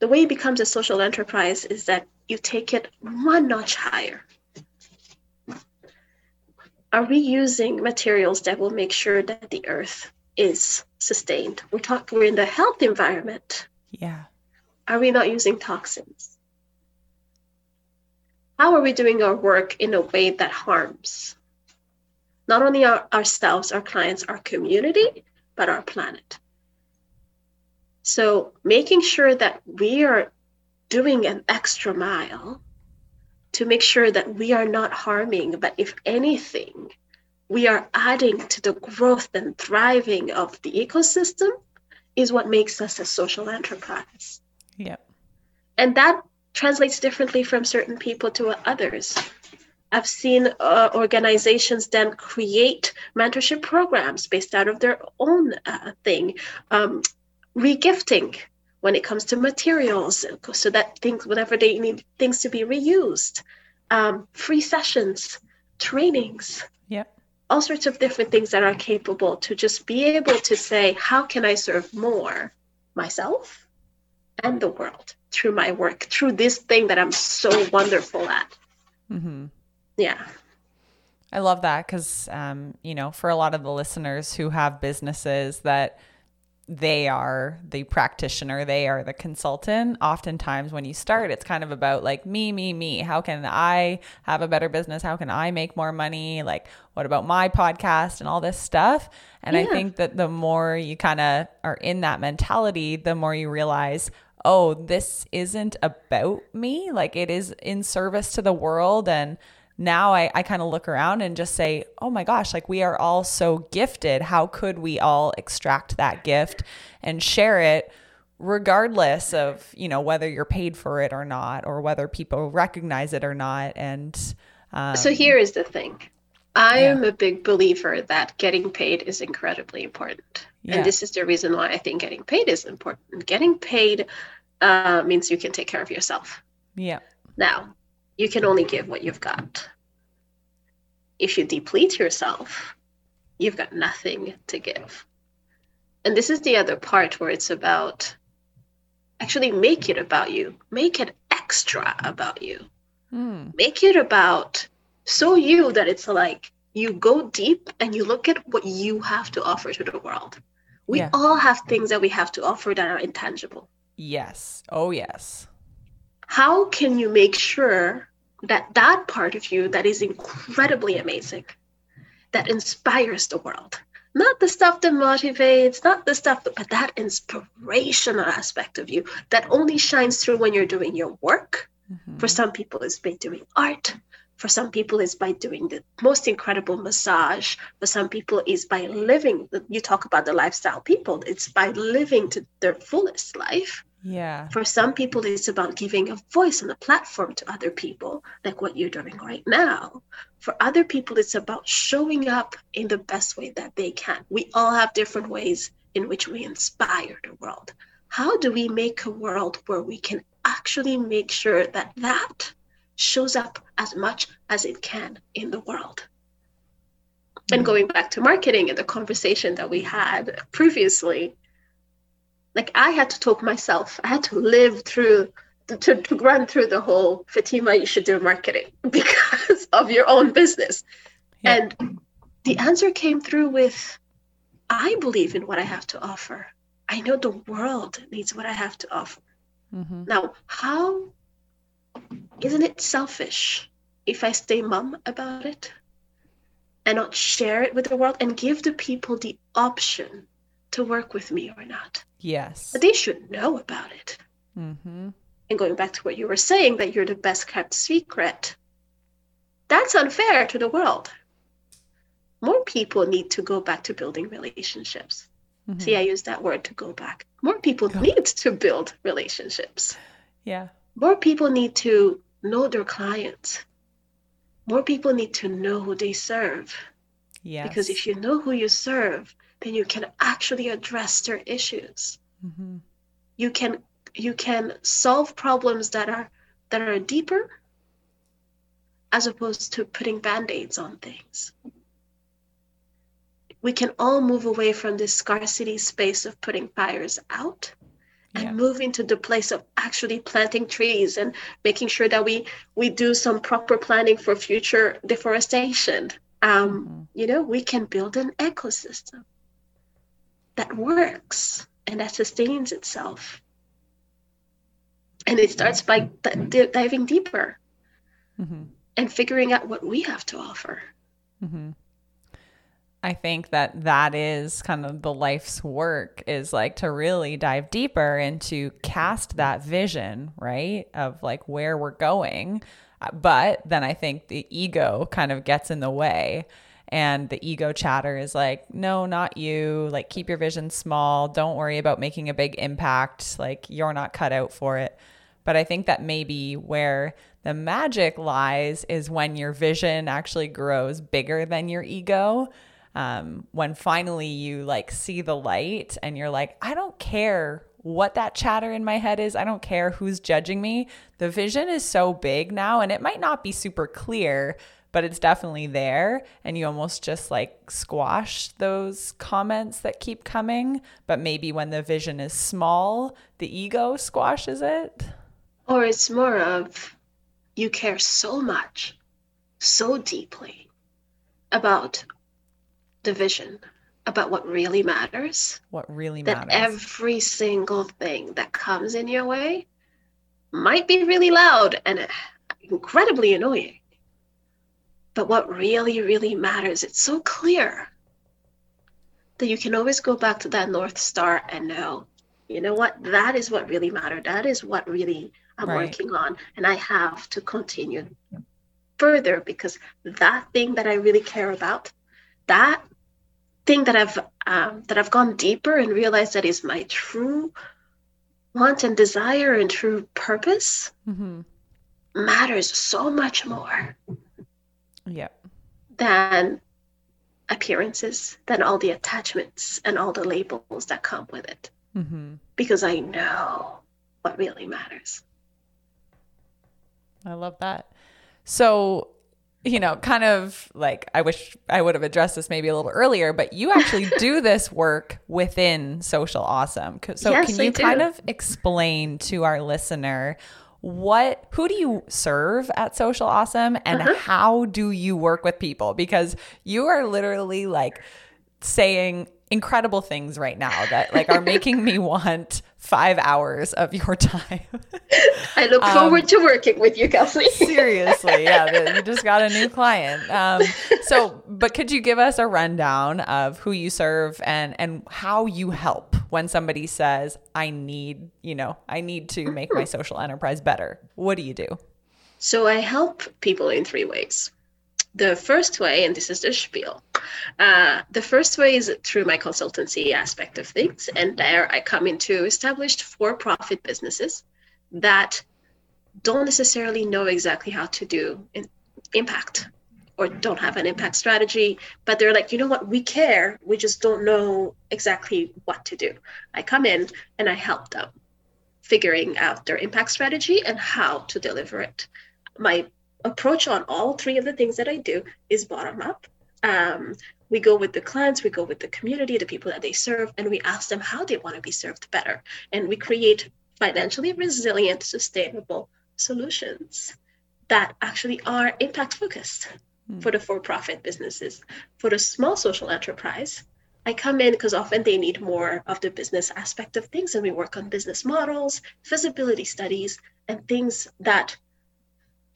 The way it becomes a social enterprise is that you take it one notch higher. Are we using materials that will make sure that the earth is sustained? We're talking, we're in the health environment. Yeah. Are we not using toxins? How are we doing our work in a way that harms not only our, ourselves, our clients, our community, but our planet? So making sure that we are doing an extra mile to make sure that we are not harming, but if anything, we are adding to the growth and thriving of the ecosystem is what makes us a social enterprise. Yep. And that translates differently from certain people to others. I've seen uh, organizations then create mentorship programs based out of their own uh, thing, um, regifting when it comes to materials, so that things, whenever they need things to be reused, um, free sessions, trainings, yep. all sorts of different things that are capable to just be able to say, how can I serve more myself and the world through my work, through this thing that I'm so wonderful at? Mm-hmm. Yeah. I love that because, um, you know, for a lot of the listeners who have businesses that they are the practitioner, they are the consultant, oftentimes when you start, it's kind of about like me, me, me. How can I have a better business? How can I make more money? Like, what about my podcast and all this stuff? And yeah. I think that the more you kind of are in that mentality, the more you realize, oh, this isn't about me. Like, it is in service to the world. And now I, I kind of look around and just say, oh my gosh, like we are all so gifted. How could we all extract that gift and share it regardless of, you know, whether you're paid for it or not, or whether people recognize it or not? And um, so here is the thing. I am yeah. a big believer that getting paid is incredibly important. Yeah. And this is the reason why I think getting paid is important. Getting paid uh, means you can take care of yourself. Yeah. Now, you can only give what you've got. If you deplete yourself, you've got nothing to give. And this is the other part where it's about actually make it about you. Make it extra about you. Mm. Make it about so you that it's like you go deep and you look at what you have to offer to the world. We yeah. all have things that we have to offer that are intangible. Yes. Oh, yes. How can you make sure that that part of you that is incredibly amazing, that inspires the world, not the stuff that motivates, not the stuff, but that inspirational aspect of you that only shines through when you're doing your work. Mm-hmm. For some people, it's by doing art. For some people, it's by doing the most incredible massage. For some people, it's by living. You talk about the lifestyle people. It's by living to their fullest life. Yeah. For some people, it's about giving a voice and a platform to other people, like what you're doing right now. For other people, it's about showing up in the best way that they can. We all have different ways in which we inspire the world. How do we make a world where we can actually make sure that that shows up as much as it can in the world? Mm-hmm. And going back to marketing and the conversation that we had previously, like I had to talk myself. I had to live through, to, to run through the whole, Fatima, you should do marketing because of your own business. Yeah. And the answer came through with, I believe in what I have to offer. I know the world needs what I have to offer. Mm-hmm. Now, how, isn't it selfish if I stay mum about it and not share it with the world and give the people the option to work with me or not? Yes. But they should know about it. Mm-hmm. And going back to what you were saying, that you're the best kept secret, that's unfair to the world. More people need to go back to building relationships. Mm-hmm. See, I used that word, to go back. More people go. need to build relationships. Yeah. More people need to know their clients. More people need to know who they serve. Yes. Because if you know who you serve, then you can actually address their issues. Mm-hmm. You can you can solve problems that are that are deeper, as opposed to putting band-aids on things. We can all move away from this scarcity space of putting fires out and yeah. move into the place of actually planting trees and making sure that we we do some proper planning for future deforestation. Um, mm-hmm. You know, we can build an ecosystem that works and that sustains itself. And it starts by d- diving deeper mm-hmm. and figuring out what we have to offer. Mm-hmm. I think that that is kind of the life's work, is like to really dive deeper and to cast that vision, right, of like where we're going. But then I think the ego kind of gets in the way, and the ego chatter is like, no, not you. Like, keep your vision small. Don't worry about making a big impact. Like, you're not cut out for it. But I think that maybe where the magic lies is when your vision actually grows bigger than your ego. Um, when finally you like see the light and you're like, I don't care what that chatter in my head is. I don't care who's judging me. The vision is so big now, and it might not be super clear, but it's definitely there. And you almost just like squash those comments that keep coming. But maybe when the vision is small, the ego squashes it. Or it's more of, you care so much, so deeply about the vision, about what really matters, what really matters. That every single thing that comes in your way might be really loud and incredibly annoying, but what really, really matters, it's so clear that you can always go back to that North Star and know, you know what, that is what really mattered. That is what really I'm right. working on, and I have to continue further, because that thing that I really care about, that thing that I've um, that I've gone deeper and realized that is my true want and desire and true purpose mm-hmm. matters so much more yeah. than appearances, than all the attachments and all the labels that come with it. Mm-hmm. Because I know what really matters. I love that. So, you know, kind of like, I wish I would have addressed this maybe a little earlier, but you actually do this work within Social Awesome. So yes, can you I do. kind of explain to our listener what, who do you serve at Social Awesome, and uh-huh. how do you work with people? Because you are literally like saying incredible things right now that like are making me want five hours of your time. I look forward um, to working with you, Kelsey. Seriously. Yeah. You just got a new client. Um, so, but could you give us a rundown of who you serve and, and how you help when somebody says, I need, you know, I need to make my social enterprise better? What do you do? So I help people in three ways. The first way, and this is the spiel, uh, the first way is through my consultancy aspect of things. And there I come into established for-profit businesses that don't necessarily know exactly how to do in- impact, or don't have an impact strategy, but they're like, you know what, we care, we just don't know exactly what to do. I come in and I help them figuring out their impact strategy and how to deliver it. My approach on all three of the things that I do is bottom up. Um, we go with the clients, we go with the community, the people that they serve, and we ask them how they want to be served better. And we create financially resilient, sustainable solutions that actually are impact focused mm. for the for-profit businesses. For the small social enterprise, I come in because often they need more of the business aspect of things, and we work on business models, feasibility studies, and things that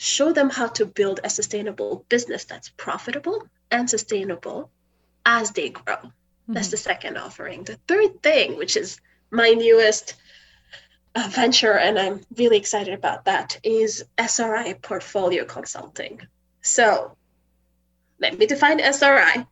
show them how to build a sustainable business that's profitable and sustainable as they grow. Mm-hmm. That's the second offering. The third thing, which is my newest uh, venture, and I'm really excited about that, is S R I portfolio consulting. So let me define S R I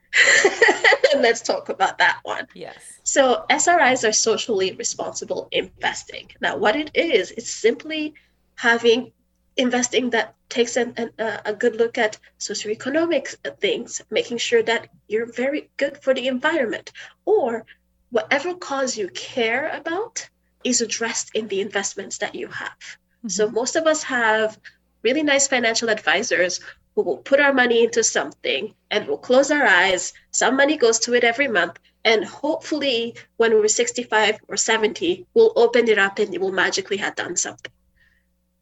and let's talk about that one. Yes. So S R Is are socially responsible investing. Now, what it is, it's simply having investing that takes an, an, uh, a good look at socioeconomic things, making sure that you're very good for the environment, or whatever cause you care about is addressed in the investments that you have. Mm-hmm. So most of us have really nice financial advisors who will put our money into something and we'll close our eyes. Some money goes to it every month. And hopefully when we're sixty-five or seventy, we'll open it up and it will magically have done something.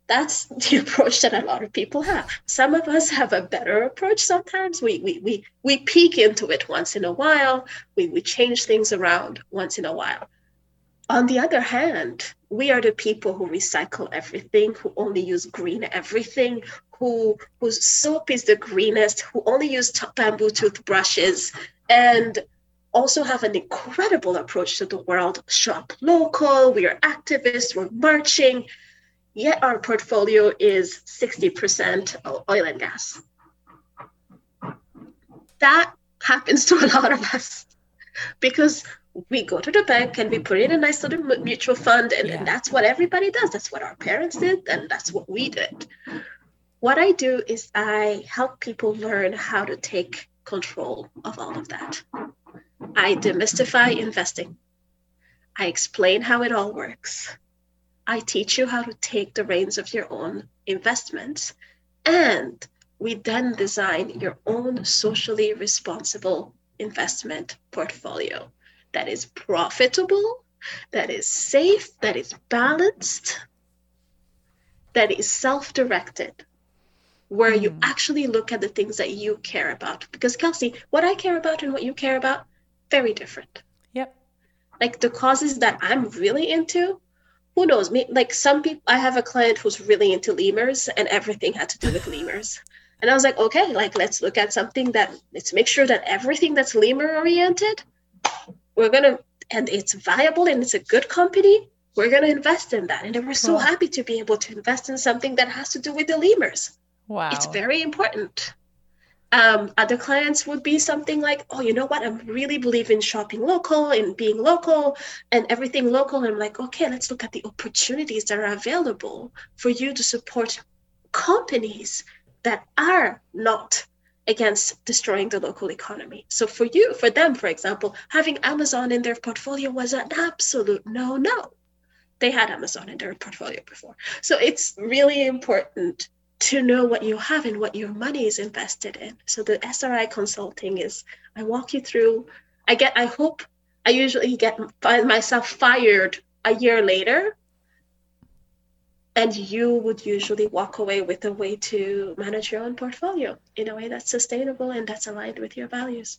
That's the approach that a lot of people have. Some of us have a better approach. Sometimes we we we we peek into it once in a while. We we change things around once in a while. On the other hand, we are the people who recycle everything, who only use green everything, who whose soap is the greenest, who only use t- bamboo toothbrushes, and also have an incredible approach to the world. Shop local, we are activists, we're marching, yet our portfolio is sixty percent oil and gas. That happens to a lot of us because we go to the bank and we put in a nice little mutual fund, and, yeah. and that's what everybody does. That's what our parents did, and that's what we did. What I do is I help people learn how to take control of all of that. I demystify investing. I explain how it all works. I teach you how to take the reins of your own investments. And we then design your own socially responsible investment portfolio that is profitable, that is safe, that is balanced, that is self-directed, where mm. you actually look at the things that you care about. Because Kelsey, what I care about and what you care about, very different. Yep. Like the causes that I'm really into, who knows? Me, like some people, I have a client who's really into lemurs and everything had to do with lemurs. And I was like, okay, like let's look at something that, let's make sure that everything that's lemur oriented, we're going to, and it's viable and it's a good company, we're going to invest in that. And they were so wow. happy to be able to invest in something that has to do with the lemurs. Wow. It's very important. Um, other clients would be something like, oh, you know what? I really believe in shopping local and being local and everything local. And I'm like, okay, let's look at the opportunities that are available for you to support companies that are not against destroying the local economy. So for you, for them, for example, having Amazon in their portfolio was an absolute no-no. They had Amazon in their portfolio before. So it's really important to know what you have and what your money is invested in. So the S R I consulting is, I walk you through, I get, I hope, I usually get find myself fired a year later, and you would usually walk away with a way to manage your own portfolio in a way that's sustainable and that's aligned with your values.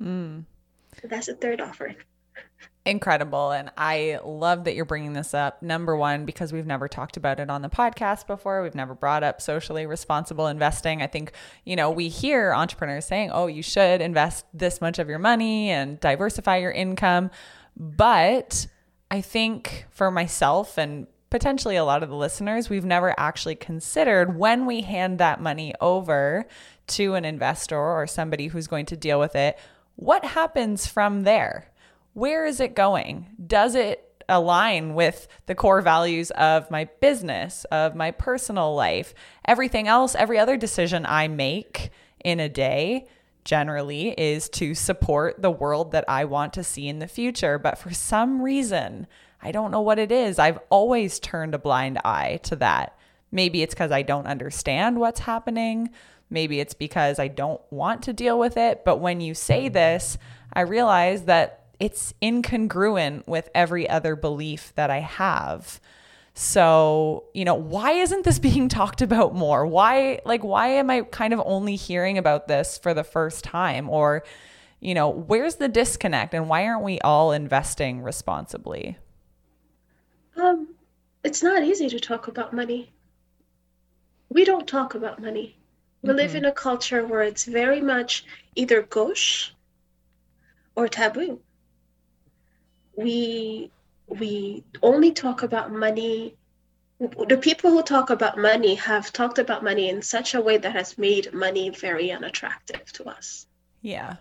Mm. So that's the third offering. Incredible. And I love that you're bringing this up. Number one, because we've never talked about it on the podcast before. We've never brought up socially responsible investing. I think, you know, we hear entrepreneurs saying, oh, you should invest this much of your money and diversify your income. But I think for myself and potentially a lot of the listeners, we've never actually considered when we hand that money over to an investor or somebody who's going to deal with it, what happens from there? Where is it going? Does it align with the core values of my business, of my personal life? Everything else, every other decision I make in a day generally is to support the world that I want to see in the future. But for some reason, I don't know what it is, I've always turned a blind eye to that. Maybe it's because I don't understand what's happening. Maybe it's because I don't want to deal with it. But when you say this, I realize that it's incongruent with every other belief that I have. So, you know, why isn't this being talked about more? Why, like, why am I kind of only hearing about this for the first time? Or, you know, where's the disconnect and why aren't we all investing responsibly? Um, it's not easy to talk about money. We don't talk about money. We mm-hmm. live in a culture where it's very much either gauche or taboo. We we only talk about money. The people who talk about money have talked about money in such a way that has made money very unattractive to us. Yeah.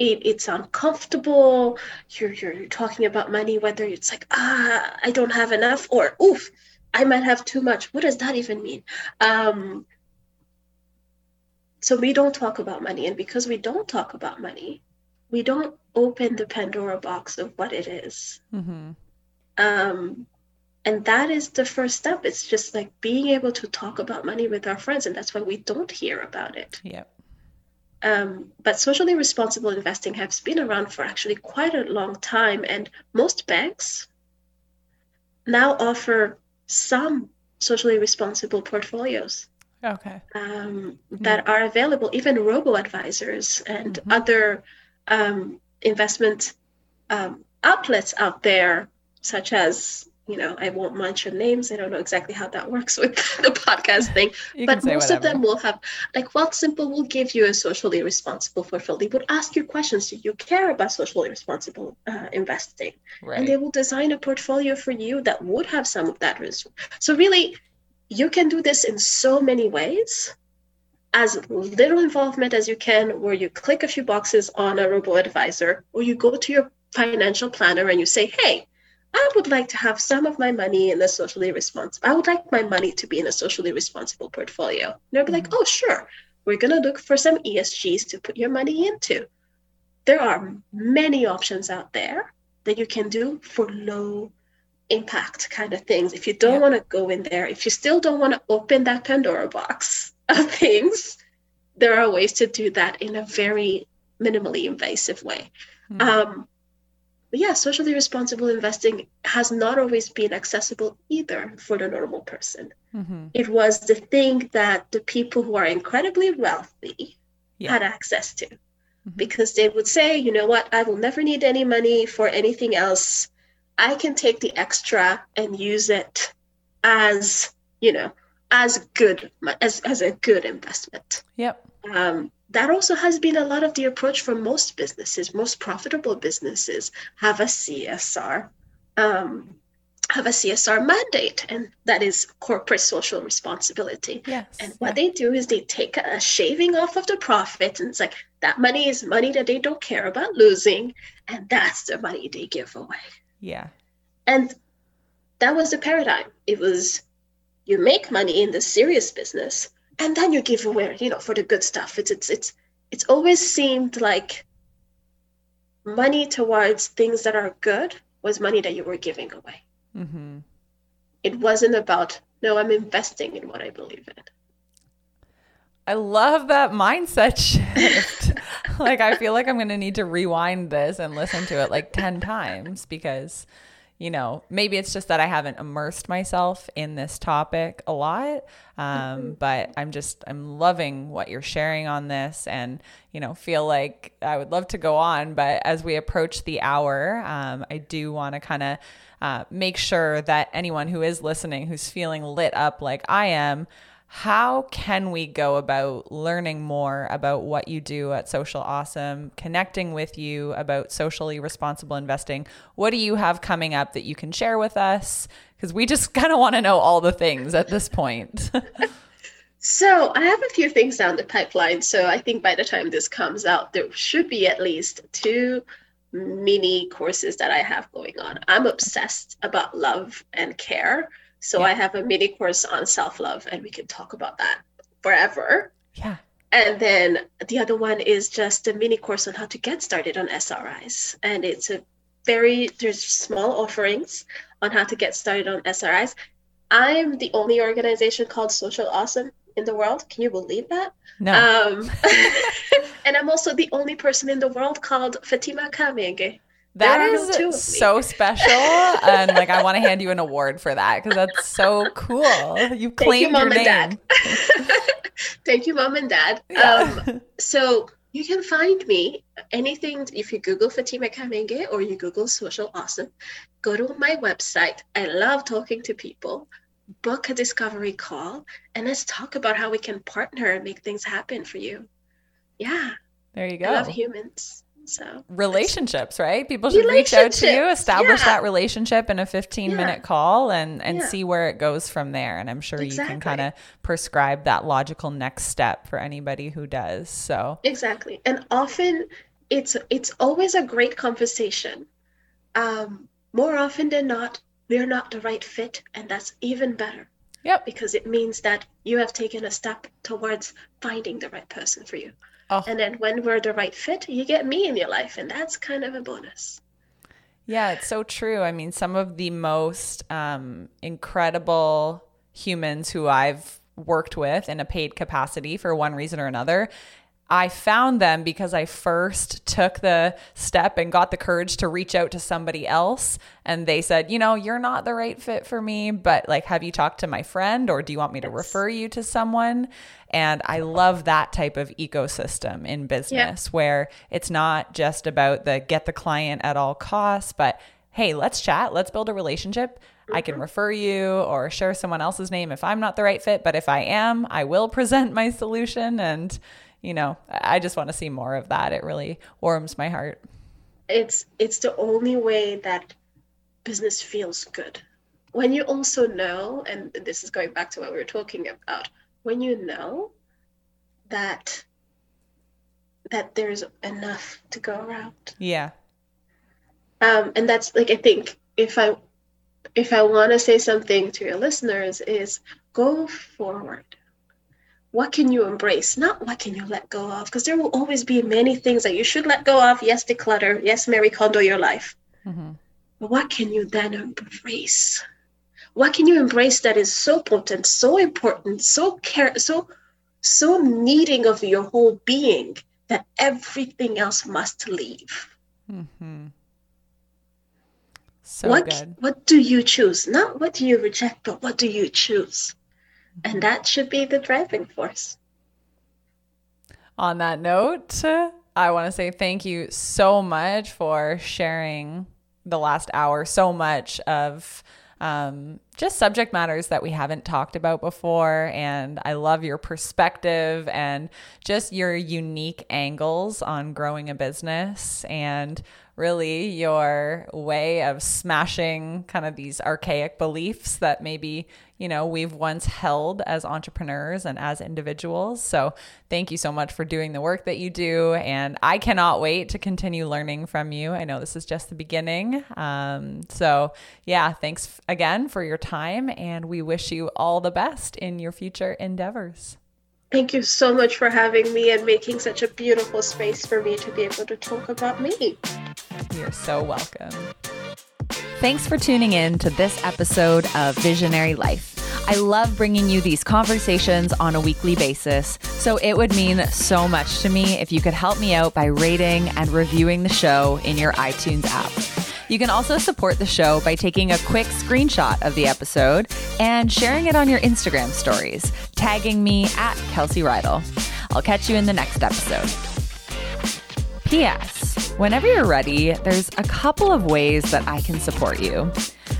It, it's uncomfortable. You're, you're talking about money, whether it's like, ah, I don't have enough, or oof, I might have too much. What does that even mean? Um, so we don't talk about money. And because we don't talk about money, we don't open the Pandora box of what it is. Mm-hmm. Um, and that is the first step. It's just like being able to talk about money with our friends. And that's why we don't hear about it. Yeah. Um, but socially responsible investing has been around for actually quite a long time. And most banks now offer some socially responsible portfolios. Okay. Um, that yeah. are available, even robo-advisors and mm-hmm. other Um, investment um, outlets out there such as, you know, I won't mention names. I don't know exactly how that works with the podcast thing, but most whatever. Of them will have, like, Wealthsimple will give you a socially responsible portfolio. They would ask you questions. Do you care about socially responsible uh, investing? Right. And they will design a portfolio for you that would have some of that risk. So really, you can do this in so many ways, as little involvement as you can, where you click a few boxes on a robo-advisor, or you go to your financial planner and you say, hey, I would like to have some of my money in a socially responsible, I would like my money to be in a socially responsible portfolio. And they'll be like, oh, sure, we're going to look for some E S Gs to put your money into. There are many options out there that you can do for low impact kind of things. If you don't yeah. want to go in there, if you still don't want to open that Pandora box of things, there are ways to do that in a very minimally invasive way. Mm-hmm. Um, But yeah, socially responsible investing has not always been accessible either for the normal person. Mm-hmm. It was the thing that the people who are incredibly wealthy yeah. had access to, mm-hmm. because they would say, you know what, I will never need any money for anything else. I can take the extra and use it as, you know, as good, as, as a good investment. Yep. Um, That also has been a lot of the approach for most businesses. Most profitable businesses have a C S R, um, have a C S R mandate, and that is corporate social responsibility. Yes, and what yeah. they do is they take a shaving off of the profit, and it's like, that money is money that they don't care about losing, and that's the money they give away. Yeah. And that was the paradigm. It was, you make money in the serious business, and then you give away, you know, for the good stuff. It's it's it's it's always seemed like money towards things that are good was money that you were giving away. Mm-hmm. It wasn't about, no, I'm investing in what I believe in. I love that mindset shift. Like, I feel like I'm going to need to rewind this and listen to it like ten times, because, you know, maybe it's just that I haven't immersed myself in this topic a lot, um, but I'm just, I'm loving what you're sharing on this, and, you know, feel like I would love to go on. But as we approach the hour, um, I do want to kind of uh, make sure that anyone who is listening, who's feeling lit up like I am, how can we go about learning more about what you do at Social Awesome, connecting with you about socially responsible investing? What do you have coming up that you can share with us? Because we just kind of want to know all the things at this point. So I have a few things down the pipeline. So I think by the time this comes out, there should be at least two mini courses that I have going on. I'm obsessed about love and care. So yeah. I have a mini course on self-love, and we can talk about that forever. Yeah. And then the other one is just a mini course on how to get started on S R Is. And it's a very, there's small offerings on how to get started on S R Is. I'm the only organization called Social Awesome in the world. Can you believe that? No. Um, and I'm also the only person in the world called Fatima Kamenge. That is so special. And like, I want to hand you an award for that, because that's so cool. You've claimed your name. Thank you, Mom and Dad. Yeah. Um, so you can find me anything. If you Google Fatima Kamenge or you Google Social Awesome, go to my website. I love talking to people. Book a discovery call, and let's talk about how we can partner and make things happen for you. Yeah. There you go. I love humans. So relationships, right? People should reach out to you, establish yeah. that relationship in a fifteen minute yeah. call, and, and yeah. see where it goes from there. And I'm sure exactly. you can kind of prescribe that logical next step for anybody who does. So exactly. And often it's, it's always a great conversation. Um, more often than not, we're not the right fit. And that's even better. Yep. Because it means that you have taken a step towards finding the right person for you. Oh. And then when we're the right fit, you get me in your life. And that's kind of a bonus. Yeah, it's so true. I mean, some of the most um, incredible humans who I've worked with in a paid capacity for one reason or another, I found them because I first took the step and got the courage to reach out to somebody else. And they said, you know, you're not the right fit for me, but like, have you talked to my friend, or do you want me to yes. refer you to someone? And I love that type of ecosystem in business yeah. where it's not just about the get the client at all costs, but hey, let's chat, let's build a relationship. Mm-hmm. I can refer you or share someone else's name if I'm not the right fit. But if I am, I will present my solution. And, you know, I just want to see more of that. It really warms my heart. It's it's the only way that business feels good. When you also know, and this is going back to what we were talking about, when you know that that there's enough to go around. Yeah. Um, and that's like, I think if I if I want to say something to your listeners is go forward. What can you embrace? Not what can you let go of? Because there will always be many things that you should let go of. Yes, declutter. Yes, Marie Kondo your life. Mm-hmm. But what can you then embrace? What can you embrace that is so potent, so important, so care, so so needing of your whole being that everything else must leave? Mm-hmm. So what, good. What do you choose? Not what do you reject, but what do you choose? And that should be the driving force. On that note, I want to say thank you so much for sharing the last hour, so much of um, just subject matters that we haven't talked about before. And I love your perspective and just your unique angles on growing a business and really your way of smashing kind of these archaic beliefs that maybe, you know, we've once held as entrepreneurs and as individuals. So thank you so much for doing the work that you do. And I cannot wait to continue learning from you. I know this is just the beginning. Um, so yeah, thanks again for your time, and we wish you all the best in your future endeavors. Thank you so much for having me and making such a beautiful space for me to be able to talk about me. You're so welcome. Thanks for tuning in to this episode of Visionary Life. I love bringing you these conversations on a weekly basis, so it would mean so much to me if you could help me out by rating and reviewing the show in your iTunes app. You can also support the show by taking a quick screenshot of the episode and sharing it on your Instagram stories, tagging me at Kelsey Rydell. I'll catch you in the next episode. P S Whenever you're ready, there's a couple of ways that I can support you.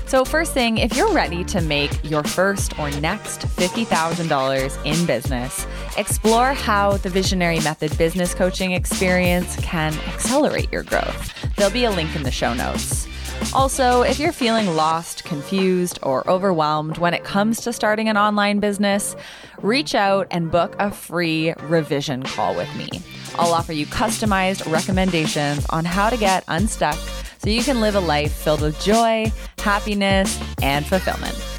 So first thing, if you're ready to make your first or next fifty thousand dollars in business, explore how the Visionary Method business coaching experience can accelerate your growth. There'll be a link in the show notes. Also, if you're feeling lost, confused, or overwhelmed when it comes to starting an online business, reach out and book a free revision call with me. I'll offer you customized recommendations on how to get unstuck so you can live a life filled with joy, happiness, and fulfillment.